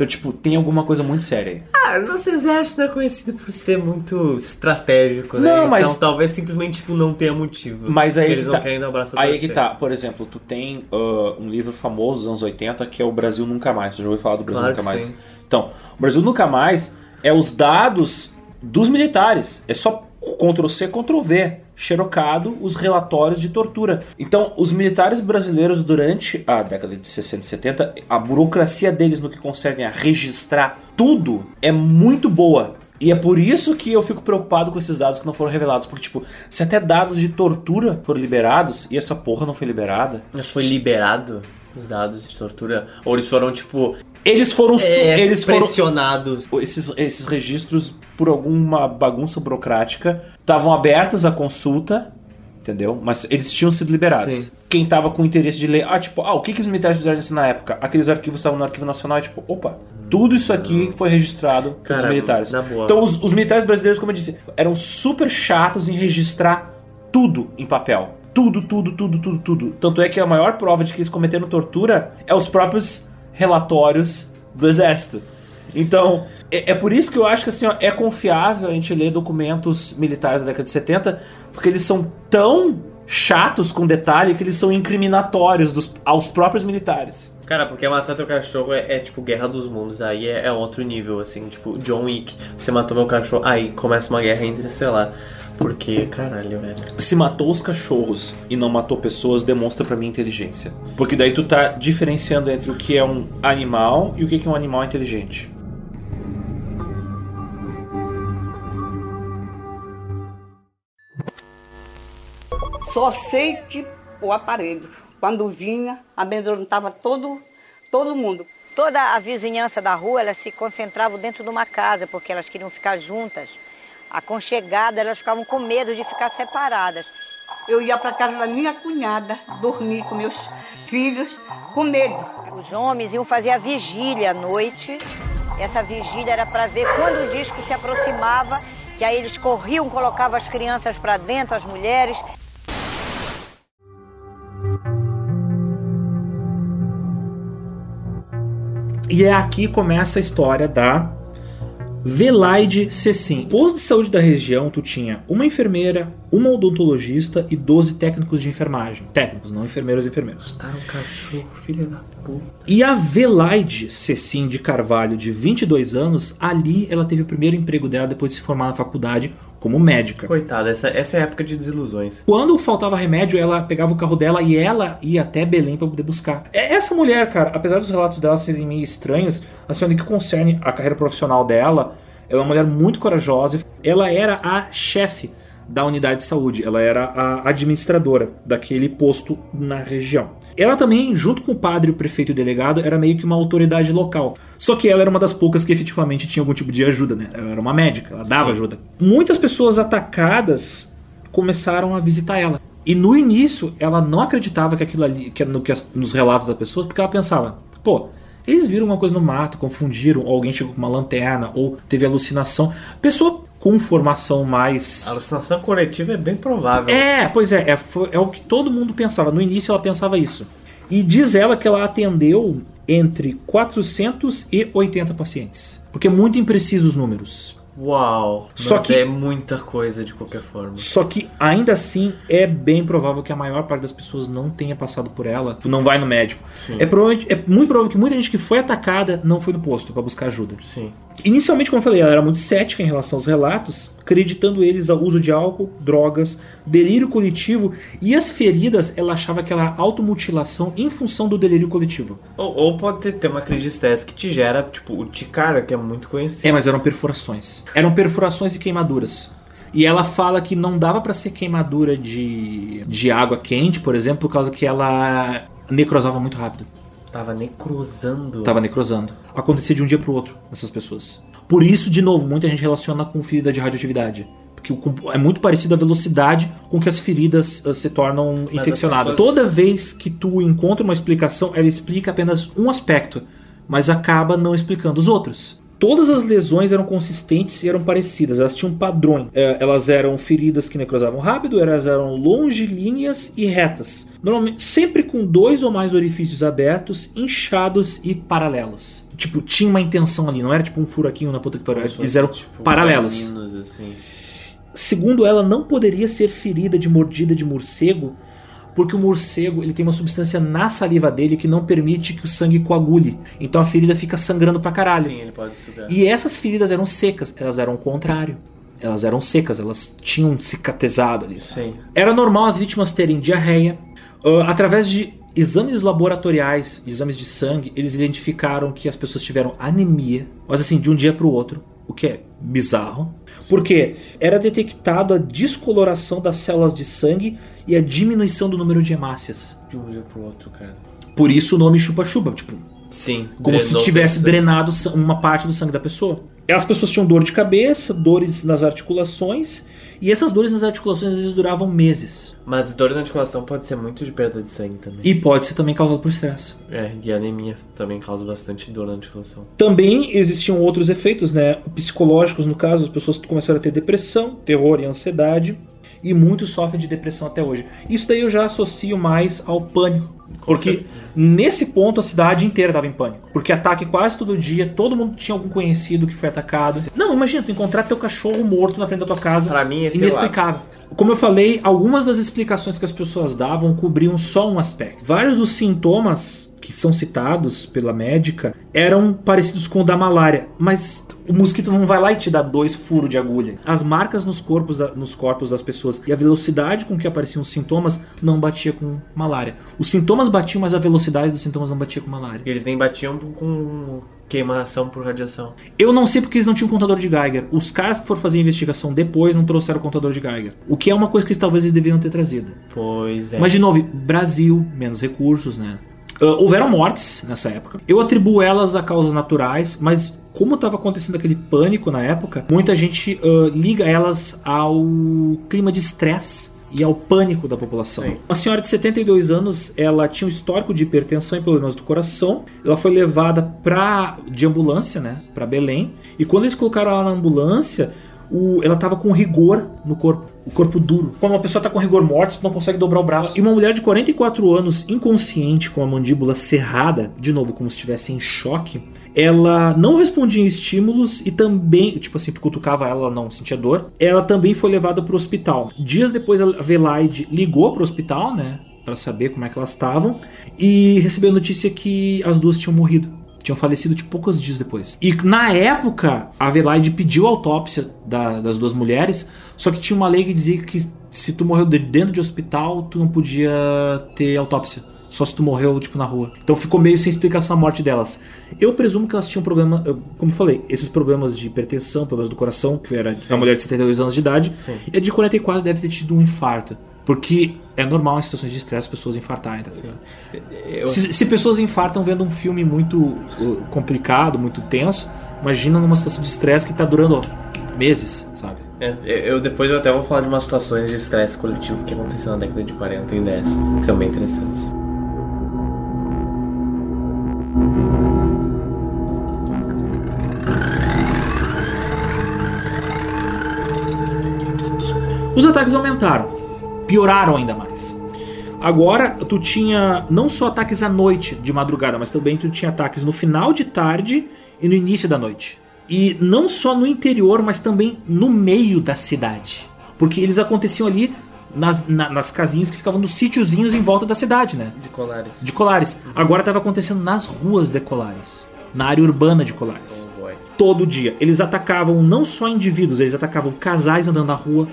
Então, tipo, tem alguma coisa muito séria aí. Ah, nosso exército é conhecido por ser muito estratégico, né? Não, mas... Então talvez simplesmente, tipo, não tenha motivo. Mas aí eles que não tá... querem dar o braço a torcer. Aí que tá, por exemplo, tu tem uh, um livro famoso dos anos oitenta que é o Brasil Nunca Mais. Tu já ouviu falar do Brasil claro Nunca Mais? Sim. Então, o Brasil Nunca Mais é os dados dos militares. É só Ctrl-C, Ctrl-V. Xerocado os relatórios de tortura. Então, os militares brasileiros durante a década de sessenta e setenta, a burocracia deles no que concerne a registrar tudo é muito boa. E é por isso que eu fico preocupado com esses dados que não foram revelados. Porque, tipo, se até dados de tortura foram liberados, e essa porra não foi liberada... Mas foi liberado os dados de tortura? Ou eles foram, tipo... Eles foram... É, eles pressionados. Foram, esses, esses registros, por alguma bagunça burocrática, estavam abertos à consulta, entendeu? Mas eles tinham sido liberados. Sim. Quem tava com interesse de ler... Ah, tipo, ah, o que, que os militares fizeram assim na época? Aqueles arquivos estavam no Arquivo Nacional e tipo, opa, tudo isso aqui foi registrado pelos militares. Na boa. Então os, os militares brasileiros, como eu disse, eram super chatos em registrar tudo em papel. Tudo, tudo, tudo, tudo, tudo. Tanto é que a maior prova de que eles cometeram tortura é os próprios... relatórios do exército. Então, é, é por isso que eu acho que assim, ó, é confiável a gente ler documentos militares da década de setenta, porque eles são tão chatos com detalhe que eles são incriminatórios dos, aos próprios militares. Cara, porque matar teu cachorro é, é tipo guerra dos mundos, aí é, é outro nível, assim, tipo John Wick, você matou meu cachorro, aí começa uma guerra entre, sei lá, porque, caralho, velho. Se matou os cachorros e não matou pessoas, demonstra pra mim inteligência. Porque daí tu tá diferenciando entre o que é um animal e o que é um animal inteligente. Só sei que o aparelho, quando vinha, amedrontava todo, todo mundo. Toda a vizinhança da rua, elas se concentravam dentro de uma casa, porque elas queriam ficar juntas, aconchegadas, elas ficavam com medo de ficar separadas. Eu ia para casa da minha cunhada, dormir com meus filhos, com medo. Os homens iam fazer a vigília à noite. Essa vigília era para ver quando o disco se aproximava, que aí eles corriam, colocavam as crianças para dentro, as mulheres. E é aqui que começa a história da Wellaide Cecim. Posto de saúde da região, tu tinha uma enfermeira, uma odontologista e doze técnicos de enfermagem. Técnicos, não enfermeiros e enfermeiros. Ah, um cachorro, filha da puta. E a Wellaide Cecim de Carvalho, de vinte e dois anos, ali ela teve o primeiro emprego dela depois de se formar na faculdade como médica. Coitada, essa, essa é a época de desilusões. Quando faltava remédio, ela pegava o carro dela e ela ia até Belém pra poder buscar. Essa mulher, cara, apesar dos relatos dela serem meio estranhos, assim, no que concerne a carreira profissional dela, ela é uma mulher muito corajosa. Ela era a chefe da unidade de saúde, ela era a administradora daquele posto na região. Ela também, junto com o padre, o prefeito e o delegado, era meio que uma autoridade local. Só que ela era uma das poucas que efetivamente tinha algum tipo de ajuda, né? Ela era uma médica, ela dava Sim. ajuda. Muitas pessoas atacadas começaram a visitar ela. E no início, ela não acreditava que aquilo ali, que, no, que as, nos relatos das pessoas, porque ela pensava, pô, eles viram alguma coisa no mato, confundiram, ou alguém chegou com uma lanterna, ou teve alucinação. Pessoa com formação mais... A alucinação coletiva é bem provável. É, pois é, é, é o que todo mundo pensava. No início ela pensava isso. E diz ela que ela atendeu entre quatrocentos e oitenta pacientes. Porque é muito impreciso os números. Uau, só mas que, é muita coisa de qualquer forma. Só que ainda assim é bem provável que a maior parte das pessoas não tenha passado por ela, não vai no médico. É, provavelmente, é muito provável que muita gente que foi atacada não foi no posto para buscar ajuda. Sim. Inicialmente, como eu falei, ela era muito cética em relação aos relatos, acreditando eles ao uso de álcool, drogas, delírio coletivo e as feridas, ela achava que era automutilação em função do delírio coletivo. Ou, ou pode ter, ter uma crise de estresse que te gera, tipo, o ticara, que é muito conhecido. É, mas eram perfurações. Eram perfurações e queimaduras. E ela fala que não dava pra ser queimadura de, de água quente, por exemplo, por causa que ela necrosava muito rápido. Tava necrosando. Tava necrosando. Acontecia de um dia pro outro nessas pessoas. Por isso, de novo, muita gente relaciona com ferida de radioatividade. Porque é muito parecido a velocidade com que as feridas se tornam Mas infeccionadas. Pessoas... Toda vez que tu encontra uma explicação, ela explica apenas um aspecto, mas acaba não explicando os outros. Todas as lesões eram consistentes e eram parecidas, elas tinham padrões. É, elas eram feridas que necrosavam rápido, elas eram longilíneas e retas. Normalmente, sempre com dois ou mais orifícios abertos, inchados e paralelos. Tipo, tinha uma intenção ali, não era tipo um furaquinho na ponta que parou, eles eram tipo, paralelos. Assim. Segundo ela, não poderia ser ferida de mordida de morcego, porque o morcego ele tem uma substância na saliva dele que não permite que o sangue coagule. Então a ferida fica sangrando pra caralho. Sim, ele pode sugar. E essas feridas eram secas, elas eram o contrário. Elas eram secas, elas tinham cicatrizado ali. Sim. Era normal as vítimas terem diarreia. Uh, através de exames laboratoriais, exames de sangue, eles identificaram que as pessoas tiveram anemia, mas assim, de um dia pro outro, o que é bizarro. Porque era detectada a descoloração das células de sangue e a diminuição do número de hemácias. De um olho pro outro, cara. Por isso o nome chupa-chupa, tipo... Sim. Como se tivesse drenado uma parte do sangue da pessoa. As pessoas tinham dor de cabeça, dores nas articulações... E essas dores nas articulações às vezes duravam meses. Mas dores na articulação pode ser muito de perda de sangue também. E pode ser também causado por estresse. É, e a anemia também causa bastante dor na articulação. Também existiam outros efeitos, né? Psicológicos, no caso, as pessoas começaram a ter depressão, terror e ansiedade. E muitos sofrem de depressão até hoje. Isso daí eu já associo mais ao pânico. Porque nesse ponto a cidade inteira tava em pânico. Porque ataque quase todo dia, todo mundo tinha algum conhecido que foi atacado. Sim. Não, imagina, tu encontrar teu cachorro morto na frente da tua casa. Pra mim, esse inexplicável. Lado. Como eu falei, algumas das explicações que as pessoas davam cobriam só um aspecto. Vários dos sintomas que são citados pela médica eram parecidos com o da malária, mas o mosquito não vai lá e te dá dois furos de agulha. As marcas nos corpos, nos corpos das pessoas e a velocidade com que apareciam os sintomas não batia com malária. Os sintomas batiam, mas a velocidade dos sintomas não batia com malária. Eles nem batiam com queimação por radiação. Eu não sei porque eles não tinham contador de Geiger. Os caras que foram fazer a investigação depois não trouxeram contador de Geiger. O que é uma coisa que eles, talvez eles deveriam ter trazido. Pois é. Mas de novo, Brasil, menos recursos, né? Uh, houveram mortes nessa época. Eu atribuo elas a causas naturais, mas como estava acontecendo aquele pânico na época, muita gente uh, liga elas ao clima de estresse e ao pânico da população. Sim. Uma senhora de setenta e dois anos, ela tinha um histórico de hipertensão e problemas do coração. Ela foi levada pra, de ambulância, né, para Belém. E quando eles colocaram ela na ambulância, o, ela estava com rigor no corpo. O corpo duro. Quando uma pessoa tá com rigor mortis, não consegue dobrar o braço. E uma mulher de quarenta e quatro anos, inconsciente, com a mandíbula cerrada, de novo, como se estivesse em choque, ela não respondia em estímulos e também, tipo assim, tu cutucava ela, ela não sentia dor. Ela também foi levada pro hospital. Dias depois, a Wellaide ligou pro hospital, né, pra saber como é que elas estavam, e recebeu a notícia que as duas tinham morrido. Tinham falecido de poucos dias depois. E na época, a Wellaide pediu a autópsia da, das duas mulheres, só que tinha uma lei que dizia que se tu morreu dentro de hospital, tu não podia ter autópsia. Só se tu morreu, tipo, na rua. Então ficou meio sem explicação a morte delas. Eu presumo que elas tinham problema, como eu falei, esses problemas de hipertensão, problemas do coração, que era uma mulher de setenta e dois anos de idade, Sim. e a de quarenta e quatro deve ter tido um infarto. Porque é normal em situações de estresse pessoas infartarem, tá ligado? Eu... Se, se pessoas infartam vendo um filme muito complicado, muito tenso, imagina numa situação de estresse que tá durando meses, sabe? Eu, eu depois eu até vou falar de umas situações de estresse coletivo que aconteceram na década de quarenta e dez, que são bem interessantes. Os ataques aumentaram. Pioraram ainda mais. Agora, tu tinha não só ataques à noite, de madrugada, mas também tu tinha ataques no final de tarde e no início da noite. E não só no interior, mas também no meio da cidade. Porque eles aconteciam ali nas, na, nas casinhas que ficavam nos sítiozinhos em volta da cidade, né? De Colares. De Colares. Uhum. Agora estava acontecendo nas ruas de Colares. Na área urbana de Colares. Oh, boy. Todo dia. Eles atacavam não só indivíduos, eles atacavam casais andando na rua,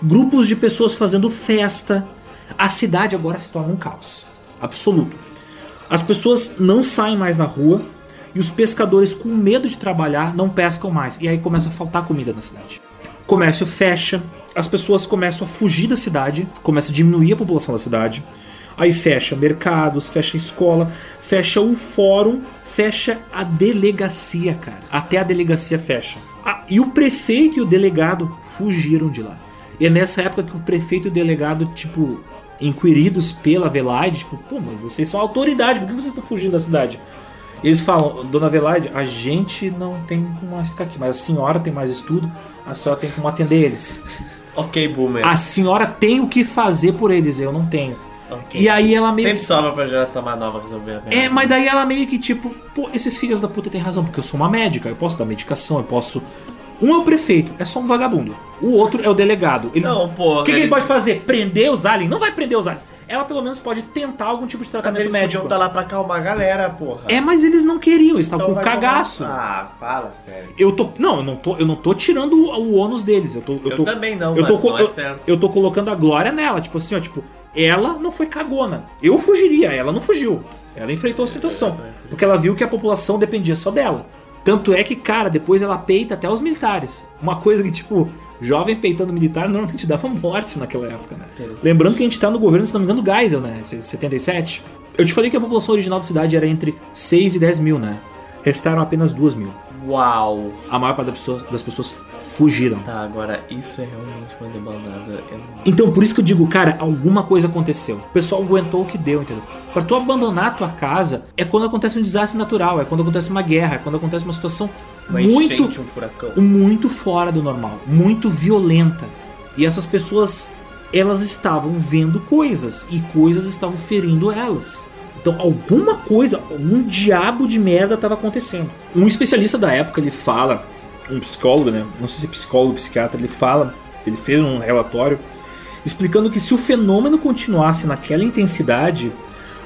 grupos de pessoas fazendo festa. A cidade agora se torna um caos absoluto. As pessoas não saem mais na rua e os pescadores, com medo de trabalhar, não pescam mais. E aí começa a faltar comida na cidade. O comércio fecha, as pessoas começam a fugir da cidade, começa a diminuir a população da cidade. Aí fecha mercados, fecha escola, fecha o fórum, fecha a delegacia, cara. Até a delegacia fecha. Ah, e o prefeito e o delegado fugiram de lá. E é nessa época que o prefeito e o delegado, tipo, inquiridos pela Wellaide, tipo, pô, mas vocês são autoridade, por que vocês estão fugindo da cidade? Eles falam, dona Wellaide, a gente não tem como mais ficar aqui, mas a senhora tem mais estudo, a senhora tem como atender eles. Ok, boomer. A senhora tem o que fazer por eles, eu não tenho. Okay. E aí ela meio Sempre que... sobra pra geração mais nova resolver a merda. É, mas daí ela meio que tipo, pô, esses filhos da puta têm razão, porque eu sou uma médica, eu posso dar medicação, eu posso... Um é o prefeito, é só um vagabundo. O outro é o delegado. Ele... Não, porra. O que, que ele eles... pode fazer? Prender os aliens? Não vai prender os aliens. Ela podimenos pode tentar algum tipo de tratamento mas eles médico. Eles podiam estar lá pra acalmar a galera, porra. É, mas eles não queriam, eles estavam então com um cagaço. Calmar. Ah, fala sério. Eu tô. Não, eu não tô, eu não tô tirando o, o ônus deles. Eu, tô, eu, eu tô, também não, eu tô, não é eu, certo. Eu tô colocando a glória nela, tipo assim, ó, tipo, ela não foi cagona. Eu fugiria, ela não fugiu. Ela enfrentou a situação. Porque ela viu que a população dependia só dela. Tanto é que, cara, depois ela peita até os militares. Uma coisa que, tipo, jovem peitando militar normalmente dava morte naquela época, né? Lembrando que a gente tá no governo, se não me engano, do Geisel, né? setenta e sete. Eu te falei que a população original da cidade era entre seis e dez mil, né? Restaram apenas duas mil. Uau! A maior parte das pessoas, das pessoas fugiram. Tá, agora isso é realmente uma debandada enorme. Então, por isso que eu digo, cara, alguma coisa aconteceu. O pessoal aguentou o que deu, entendeu? Pra tu abandonar a tua casa é quando acontece um desastre natural, é quando acontece uma guerra, é quando acontece uma situação uma muito, enchente, um furacão. Muito fora do normal, muito violenta. E essas pessoas, elas estavam vendo coisas e coisas estavam ferindo elas. Então alguma coisa, algum diabo de merda estava acontecendo. Um especialista da época, ele fala, um psicólogo, né? Não sei se é psicólogo ou psiquiatra, ele fala, ele fez um relatório explicando que se o fenômeno continuasse naquela intensidade,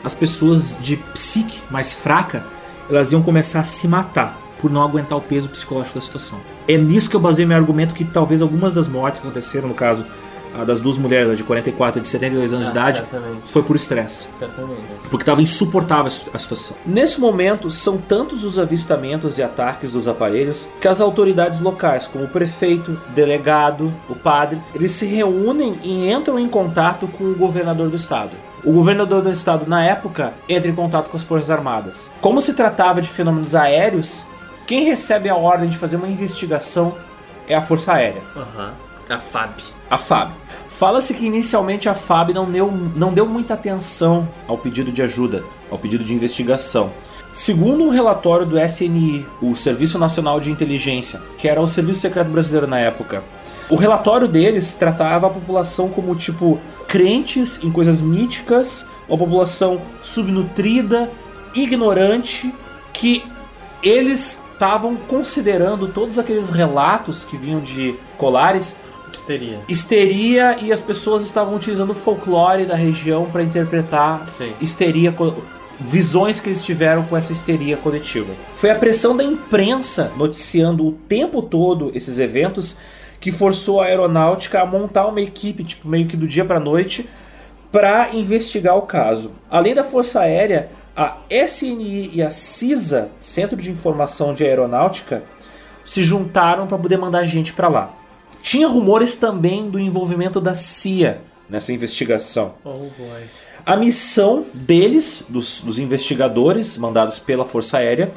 as pessoas de psique mais fraca, elas iam começar a se matar por não aguentar o peso psicológico da situação. É nisso que eu baseei meu argumento que talvez algumas das mortes que aconteceram, no caso... A das duas mulheres, a de quarenta e quatro e a de setenta e dois anos ah, de idade, certamente. Foi por estresse. Certamente. Porque estava insuportável a situação. Nesse momento, são tantos os avistamentos e ataques dos aparelhos que as autoridades locais, como o prefeito, delegado, o padre, eles se reúnem e entram em contato com o governador do estado. O governador do estado, na época, entra em contato com as Forças Armadas. Como se tratava de fenômenos aéreos, quem recebe a ordem de fazer uma investigação é a Força Aérea. Aham. Uhum. A F A B. A F A B. Fala-se que inicialmente a F A B não deu, não deu muita atenção ao pedido de ajuda, ao pedido de investigação. Segundo um relatório do S N I, o Serviço Nacional de Inteligência, que era o Serviço Secreto Brasileiro na época, o relatório deles tratava a população como, tipo, crentes em coisas míticas, uma população subnutrida, ignorante, que eles estavam considerando todos aqueles relatos que vinham de Colares... Histeria. Histeria, e as pessoas estavam utilizando o folclore da região para interpretar Sim. histeria, visões que eles tiveram com essa histeria coletiva. Foi a pressão da imprensa noticiando o tempo todo esses eventos que forçou a aeronáutica a montar uma equipe, tipo, meio que do dia para noite, para investigar o caso. Além da Força Aérea, a S N I e a CISA, Centro de Informação de Aeronáutica, se juntaram para poder mandar gente para lá. Tinha rumores também do envolvimento da C I A nessa investigação. Oh boy. A missão deles, dos, dos investigadores mandados pela Força Aérea,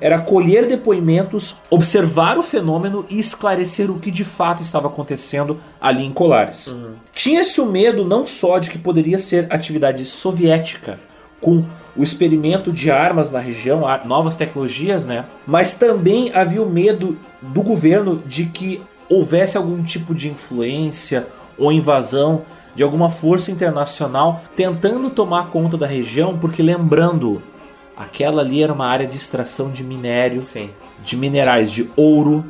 era colher depoimentos, observar o fenômeno e esclarecer o que de fato estava acontecendo ali em Colares. Uhum. Tinha-se o medo não só de que poderia ser atividade soviética, com o experimento de armas na região, novas tecnologias, né? Mas também havia o medo do governo de que houvesse algum tipo de influência ou invasão de alguma força internacional tentando tomar conta da região, porque lembrando, aquela ali era uma área de extração de minério, Sim. de minerais de ouro,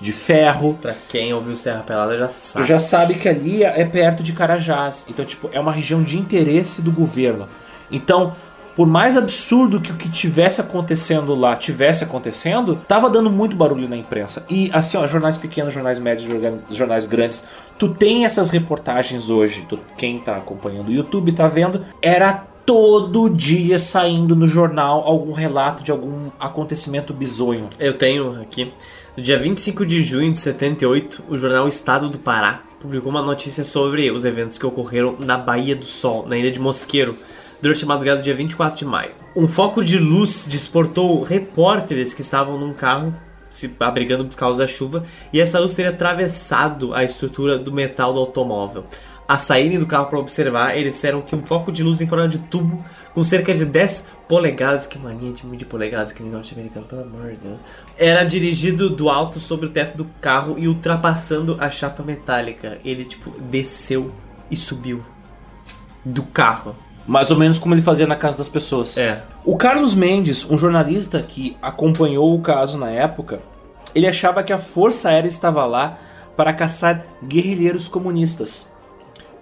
de ferro. Pra quem ouviu Serra Pelada já sabe. Já sabe que ali é perto de Carajás, então tipo, é uma região de interesse do governo. Então, por mais absurdo que o que tivesse acontecendo lá tivesse acontecendo, tava dando muito barulho na imprensa. E assim, ó, jornais pequenos, jornais médios, jornais grandes, tu tem essas reportagens hoje, tu, quem tá acompanhando o YouTube tá vendo, era todo dia saindo no jornal algum relato de algum acontecimento bizonho. Eu tenho aqui, no dia vinte e cinco de junho de setenta e oito, o jornal Estado do Pará publicou uma notícia sobre os eventos que ocorreram na Baía do Sol, na Ilha de Mosqueiro, durante a madrugada do dia vinte e quatro de maio. Um foco de luz despertou repórteres que estavam num carro se abrigando por causa da chuva, e essa luz teria atravessado a estrutura do metal do automóvel. a saírem do carro para observar, eles disseram que um foco de luz em forma de tubo com cerca de dez polegadas, que mania de medir polegadas que nem norte-americano, pelo amor de Deus, era dirigido do alto sobre o teto do carro e ultrapassando a chapa metálica. Ele, tipo, desceu e subiu do carro. Mais ou menos como ele fazia na casa das pessoas. É. O Carlos Mendes, um jornalista que acompanhou o caso na época, ele achava que a Força Aérea estava lá para caçar guerrilheiros comunistas,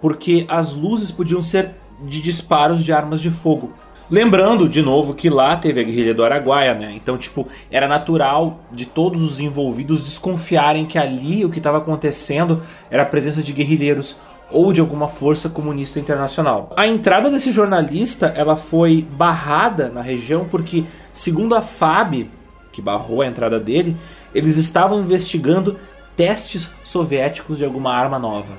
porque as luzes podiam ser de disparos de armas de fogo. Lembrando, de novo, que lá teve a Guerrilha do Araguaia, né? Então, tipo, era natural de todos os envolvidos desconfiarem que ali o que estava acontecendo era a presença de guerrilheiros ou de alguma força comunista internacional. A entrada desse jornalista, ela foi barrada na região porque, segundo a F A B, que barrou a entrada dele, eles estavam investigando testes soviéticos de alguma arma nova.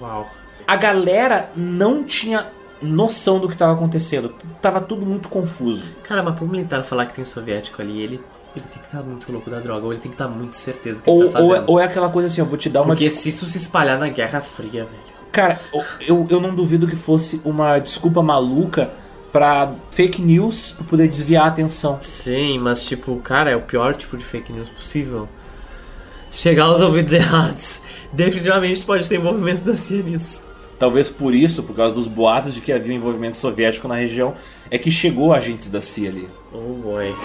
Uau. A galera não tinha noção do que estava acontecendo. Tava tudo muito confuso. Cara, mas para o militar falar que tem soviético ali, ele, ele tem que estar tá muito louco da droga, ou ele tem que estar tá muito certeza do que ou, ele tá fazendo. Ou é, ou é aquela coisa assim, eu vou te dar uma... Porque se isso se espalhar na Guerra Fria, velho... Cara, eu, eu não duvido que fosse uma desculpa maluca pra fake news, pra poder desviar a atenção. Sim, mas tipo, cara, é o pior tipo de fake news possível. Chegar aos ouvidos errados. Definitivamente pode ter envolvimento da C I A nisso. Talvez por isso, por causa dos boatos de que havia envolvimento soviético na região, é que chegou agentes da C I A ali. Oh boy.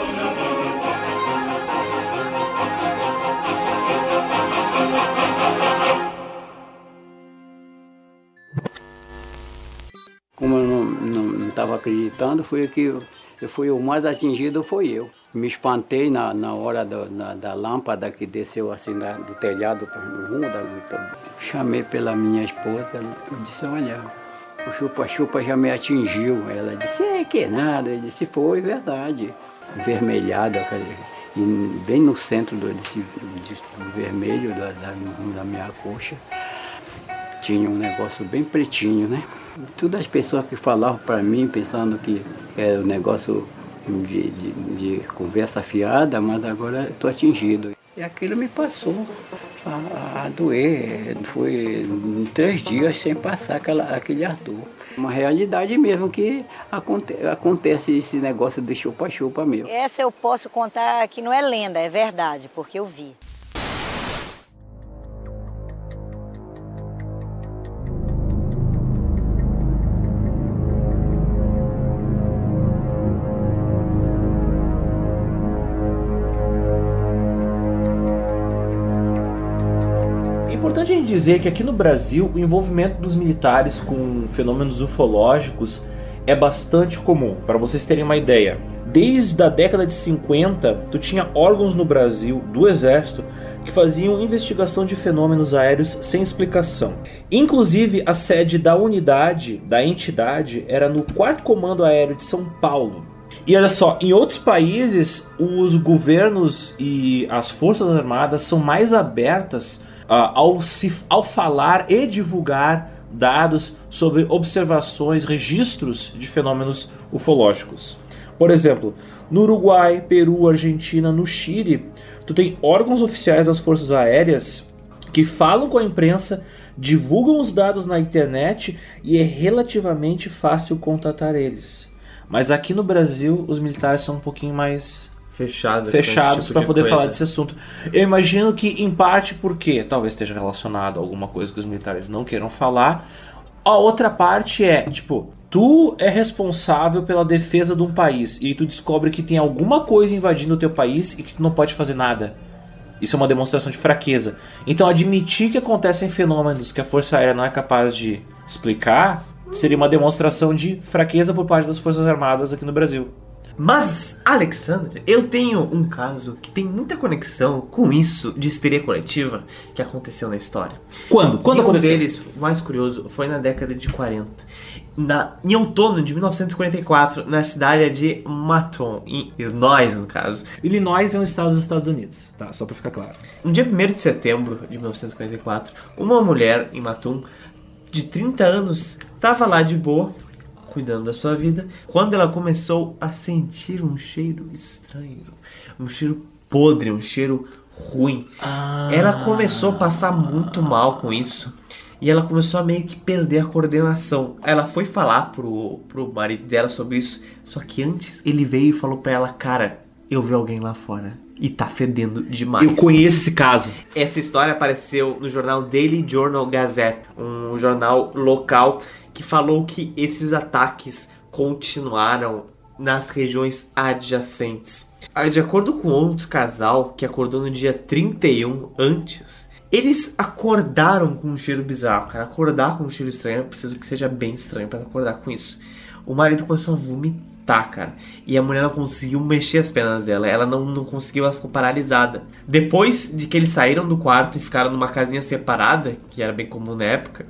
Como eu não estava acreditando, foi que eu, eu fui o mais atingido, foi eu. Me espantei na, na hora do, na, da lâmpada que desceu assim da, do telhado para o rumo da luta. Chamei pela minha esposa, eu disse, olha, o chupa-chupa já me atingiu. Ela disse, é que nada. Eu disse, foi verdade. Vermelhada, bem no centro do, desse, do vermelho da, da, da minha coxa. Tinha um negócio bem pretinho, né? Todas as pessoas que falavam para mim, pensando que era um negócio de, de, de conversa fiada, mas agora estou atingido. E aquilo me passou a, a doer. Foi três dias sem passar aquela, aquele ardor. Uma realidade mesmo que aconte, acontece esse negócio de chupa-chupa mesmo. Essa eu posso contar que não é lenda, é verdade, porque eu vi. Dizer que aqui no Brasil o envolvimento dos militares com fenômenos ufológicos é bastante comum. Para vocês terem uma ideia, desde a década de cinquenta, tu tinha órgãos no Brasil do Exército que faziam investigação de fenômenos aéreos sem explicação. Inclusive, a sede da unidade, da entidade, era no quarto Comando Aéreo de São Paulo. E olha só, em outros países, os governos e as forças armadas são mais abertas Uh, ao, se, ao falar e divulgar dados sobre observações, registros de fenômenos ufológicos. Por exemplo, no Uruguai, Peru, Argentina, no Chile, tu tem órgãos oficiais das forças aéreas que falam com a imprensa, divulgam os dados na internet e é relativamente fácil contatar eles. Mas aqui no Brasil, os militares são um pouquinho mais... Fechado, fechados tipo para poder coisa. Falar desse assunto. Eu imagino que, em parte, porque talvez esteja relacionado a alguma coisa que os militares não queiram falar. A outra parte é, tipo, tu é responsável pela defesa de um país e tu descobre que tem alguma coisa invadindo o teu país e que tu não pode fazer nada. Isso é uma demonstração de fraqueza. Então, admitir que acontecem fenômenos que a Força Aérea não é capaz de explicar seria uma demonstração de fraqueza por parte das Forças Armadas aqui no Brasil. Mas, Alexander, eu tenho um caso que tem muita conexão com isso de histeria coletiva que aconteceu na história. Quando? Quando e aconteceu? Um deles, mais curioso, foi na década de quarenta. Na, em outono de mil novecentos e quarenta e quatro, na cidade de Mattoon, em Illinois, no caso. Illinois é um estado dos Estados Unidos, tá? Só pra ficar claro. No dia primeiro de setembro de mil novecentos e quarenta e quatro, uma mulher em Mattoon, de trinta anos, tava lá de boa, cuidando da sua vida, quando ela começou a sentir um cheiro estranho, um cheiro podre, um cheiro ruim. Ah, ela começou a passar muito mal com isso e ela começou a meio que perder a coordenação. Ela foi falar pro, pro marido dela sobre isso, só que antes ele veio e falou pra ela: cara, eu vi alguém lá fora e tá fedendo demais. Eu conheço esse caso. Essa história apareceu no jornal Daily Journal Gazette, um jornal local que falou que esses ataques continuaram nas regiões adjacentes. De acordo com outro casal que acordou no dia trinta e um antes, eles acordaram com um cheiro bizarro, cara. Acordar com um cheiro estranho, eu preciso que seja bem estranho para acordar com isso. O marido começou a vomitar, cara. E a mulher não conseguiu mexer as pernas dela. Ela não, não conseguiu, ela ficou paralisada. Depois de que eles saíram do quarto e ficaram numa casinha separada, que era bem comum na época,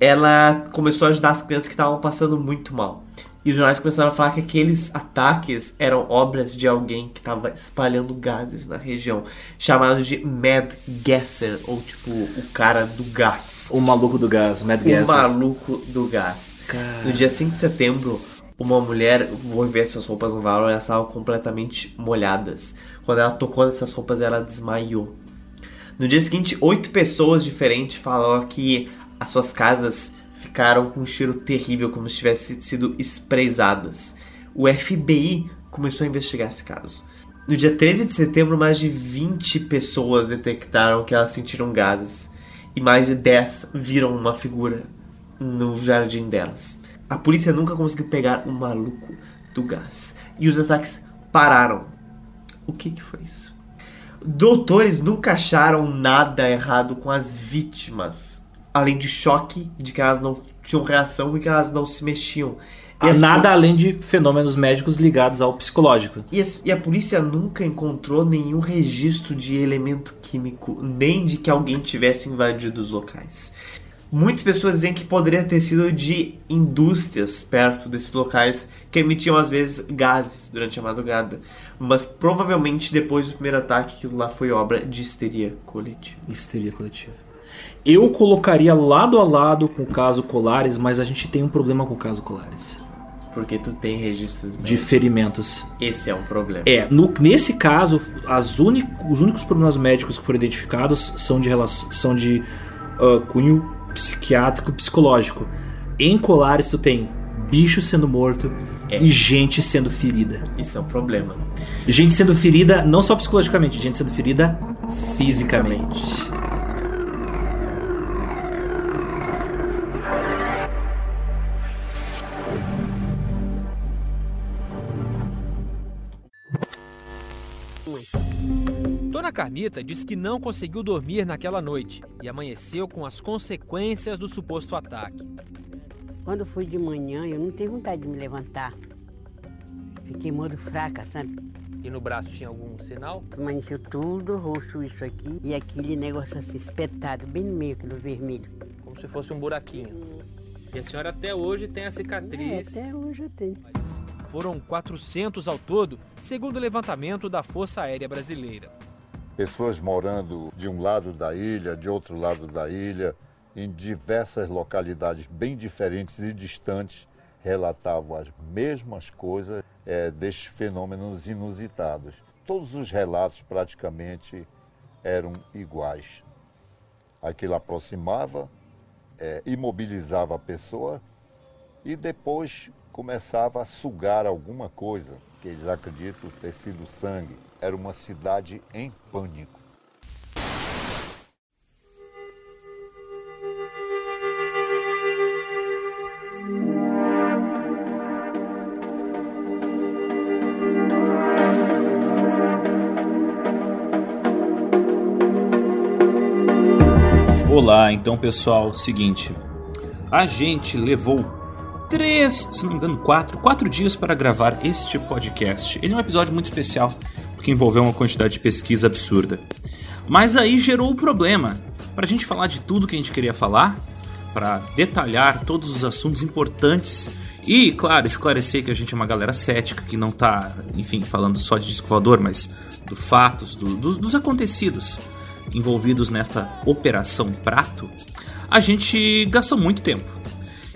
ela começou a ajudar as crianças que estavam passando muito mal. E os jornais começaram a falar que aqueles ataques eram obras de alguém que estava espalhando gases na região, chamado de Mad Gasser, ou tipo, o cara do gás. O maluco do gás, Mad Gasser. O maluco do gás. Cara. No dia cinco de setembro, uma mulher, vou ver se as roupas não varam, elas estavam completamente molhadas. Quando ela tocou nessas roupas, ela desmaiou. No dia seguinte, oito pessoas diferentes falaram que as suas casas ficaram com um cheiro terrível, como se tivessem sido esprezadas. O F B I começou a investigar esse caso. No dia treze de setembro, mais de vinte pessoas detectaram que elas sentiram gases. E mais de dez viram uma figura no jardim delas. A polícia nunca conseguiu pegar o maluco do gás. E os ataques pararam. O que que foi isso? Doutores nunca acharam nada errado com as vítimas, além de choque, de que elas não tinham reação e que elas não se mexiam. E nada po... além de fenômenos médicos ligados ao psicológico. E, as... e a polícia nunca encontrou nenhum registro de elemento químico, nem de que alguém tivesse invadido os locais. Muitas pessoas dizem que poderia ter sido de indústrias perto desses locais que emitiam, às vezes, gases durante a madrugada. Mas provavelmente depois do primeiro ataque, aquilo lá foi obra de histeria coletiva. Histeria coletiva. Eu colocaria lado a lado com o caso Colares, mas a gente tem um problema com o caso Colares. Porque tu tem registros médicos de ferimentos. Esse é um problema. É, no, nesse caso, as unic, os únicos problemas médicos que foram identificados são de, são de uh, cunho psiquiátrico e psicológico. Em Colares tu tem bicho sendo morto é. e gente sendo ferida. Isso é um problema. Gente sendo ferida não só psicologicamente, gente sendo ferida fisicamente. fisicamente. Carmita diz que não conseguiu dormir naquela noite e amanheceu com as consequências do suposto ataque. Quando fui de manhã, eu não tive vontade de me levantar. Fiquei muito fraca, sabe? E no braço tinha algum sinal? Amanheceu tudo roxo, isso aqui, e aquele negócio assim espetado, bem no meio, aquilo vermelho. Como se fosse um buraquinho. E a senhora até hoje tem a cicatriz? É, até hoje eu tenho. Mas foram quatrocentos ao todo, segundo o levantamento da Força Aérea Brasileira. Pessoas morando de um lado da ilha, de outro lado da ilha, em diversas localidades bem diferentes e distantes, relatavam as mesmas coisas é, destes fenômenos inusitados. Todos os relatos praticamente eram iguais. Aquilo aproximava, é, imobilizava a pessoa e depois começava a sugar alguma coisa, que eles acreditam ter sido sangue. Era uma cidade em pânico. Olá, então pessoal, seguinte. A gente levou Três, se não me engano, quatro, quatro dias para gravar este podcast. Ele é um episódio muito especial, porque envolveu uma quantidade de pesquisa absurda. Mas aí gerou o problema. Para a gente falar de tudo que a gente queria falar, para detalhar todos os assuntos importantes e, claro, esclarecer que a gente é uma galera cética, que não tá, enfim, falando só de disco voador, mas do fatos, do, dos, dos acontecidos envolvidos nesta Operação Prato, a gente gastou muito tempo.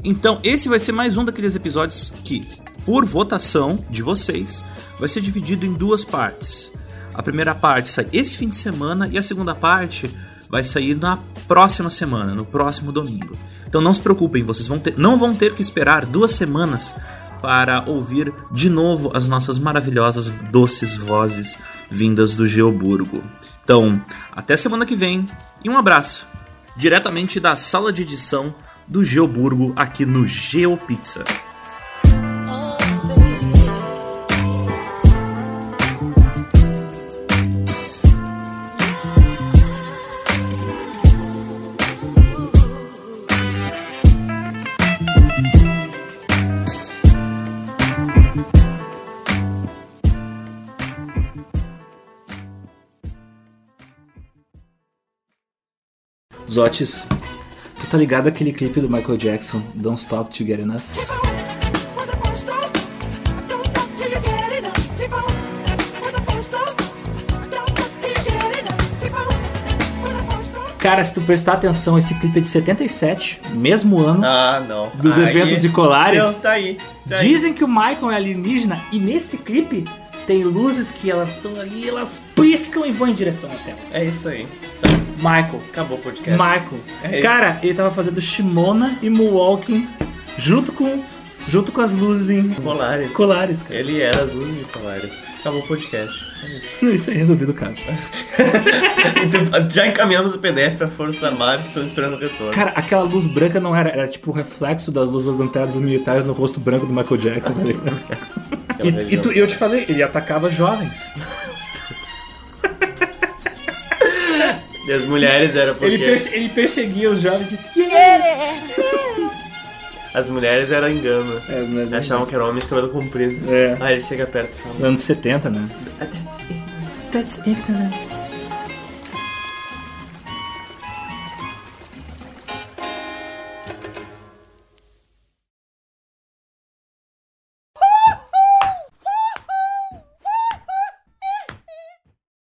Então, esse vai ser mais um daqueles episódios que, por votação de vocês, vai ser dividido em duas partes. A primeira parte sai esse fim de semana e a segunda parte vai sair na próxima semana, no próximo domingo. Então não se preocupem, vocês vão ter, não vão ter que esperar duas semanas para ouvir de novo as nossas maravilhosas, doces vozes vindas do Geoburgo. Então, até semana que vem e um abraço, diretamente da sala de edição do Geoburgo aqui no GeoPizza. Zotis, tu tá ligado aquele clipe do Michael Jackson, Don't Stop to Get Enough? Cara, se tu prestar atenção, esse clipe é de setenta e sete, mesmo ano ah, não. dos aí, eventos de Colares. Não, tá aí, tá aí. Dizem que o Michael é alienígena e nesse clipe tem luzes que elas estão ali, elas piscam e vão em direção à tela. É isso aí. Tá. Michael. Acabou o podcast. Michael. É Cara, ele tava fazendo Shimona e Moonwalking junto com, junto com as luzes em... Colares. Colares, cara. Ele era as luzes de Colares. Acabou o podcast. É isso. Isso aí, resolvido o caso. Então, já encaminhamos o P D F pra Força Armada, estamos esperando o retorno. Cara, aquela luz branca não era... Era tipo o reflexo das luzes das lanternas dos militares no rosto branco do Michael Jackson. Tá ligado? e e tu, eu te falei, ele atacava jovens. E as mulheres eram porque... Ele, perse- ele perseguia os jovens e... Yeah! As mulheres eram engano. É, as mulheres achavam que era homem de cabelo comprido. É. Aí ele chega perto e fala... Anos setenta, né? That's ignorance. That's ignorance.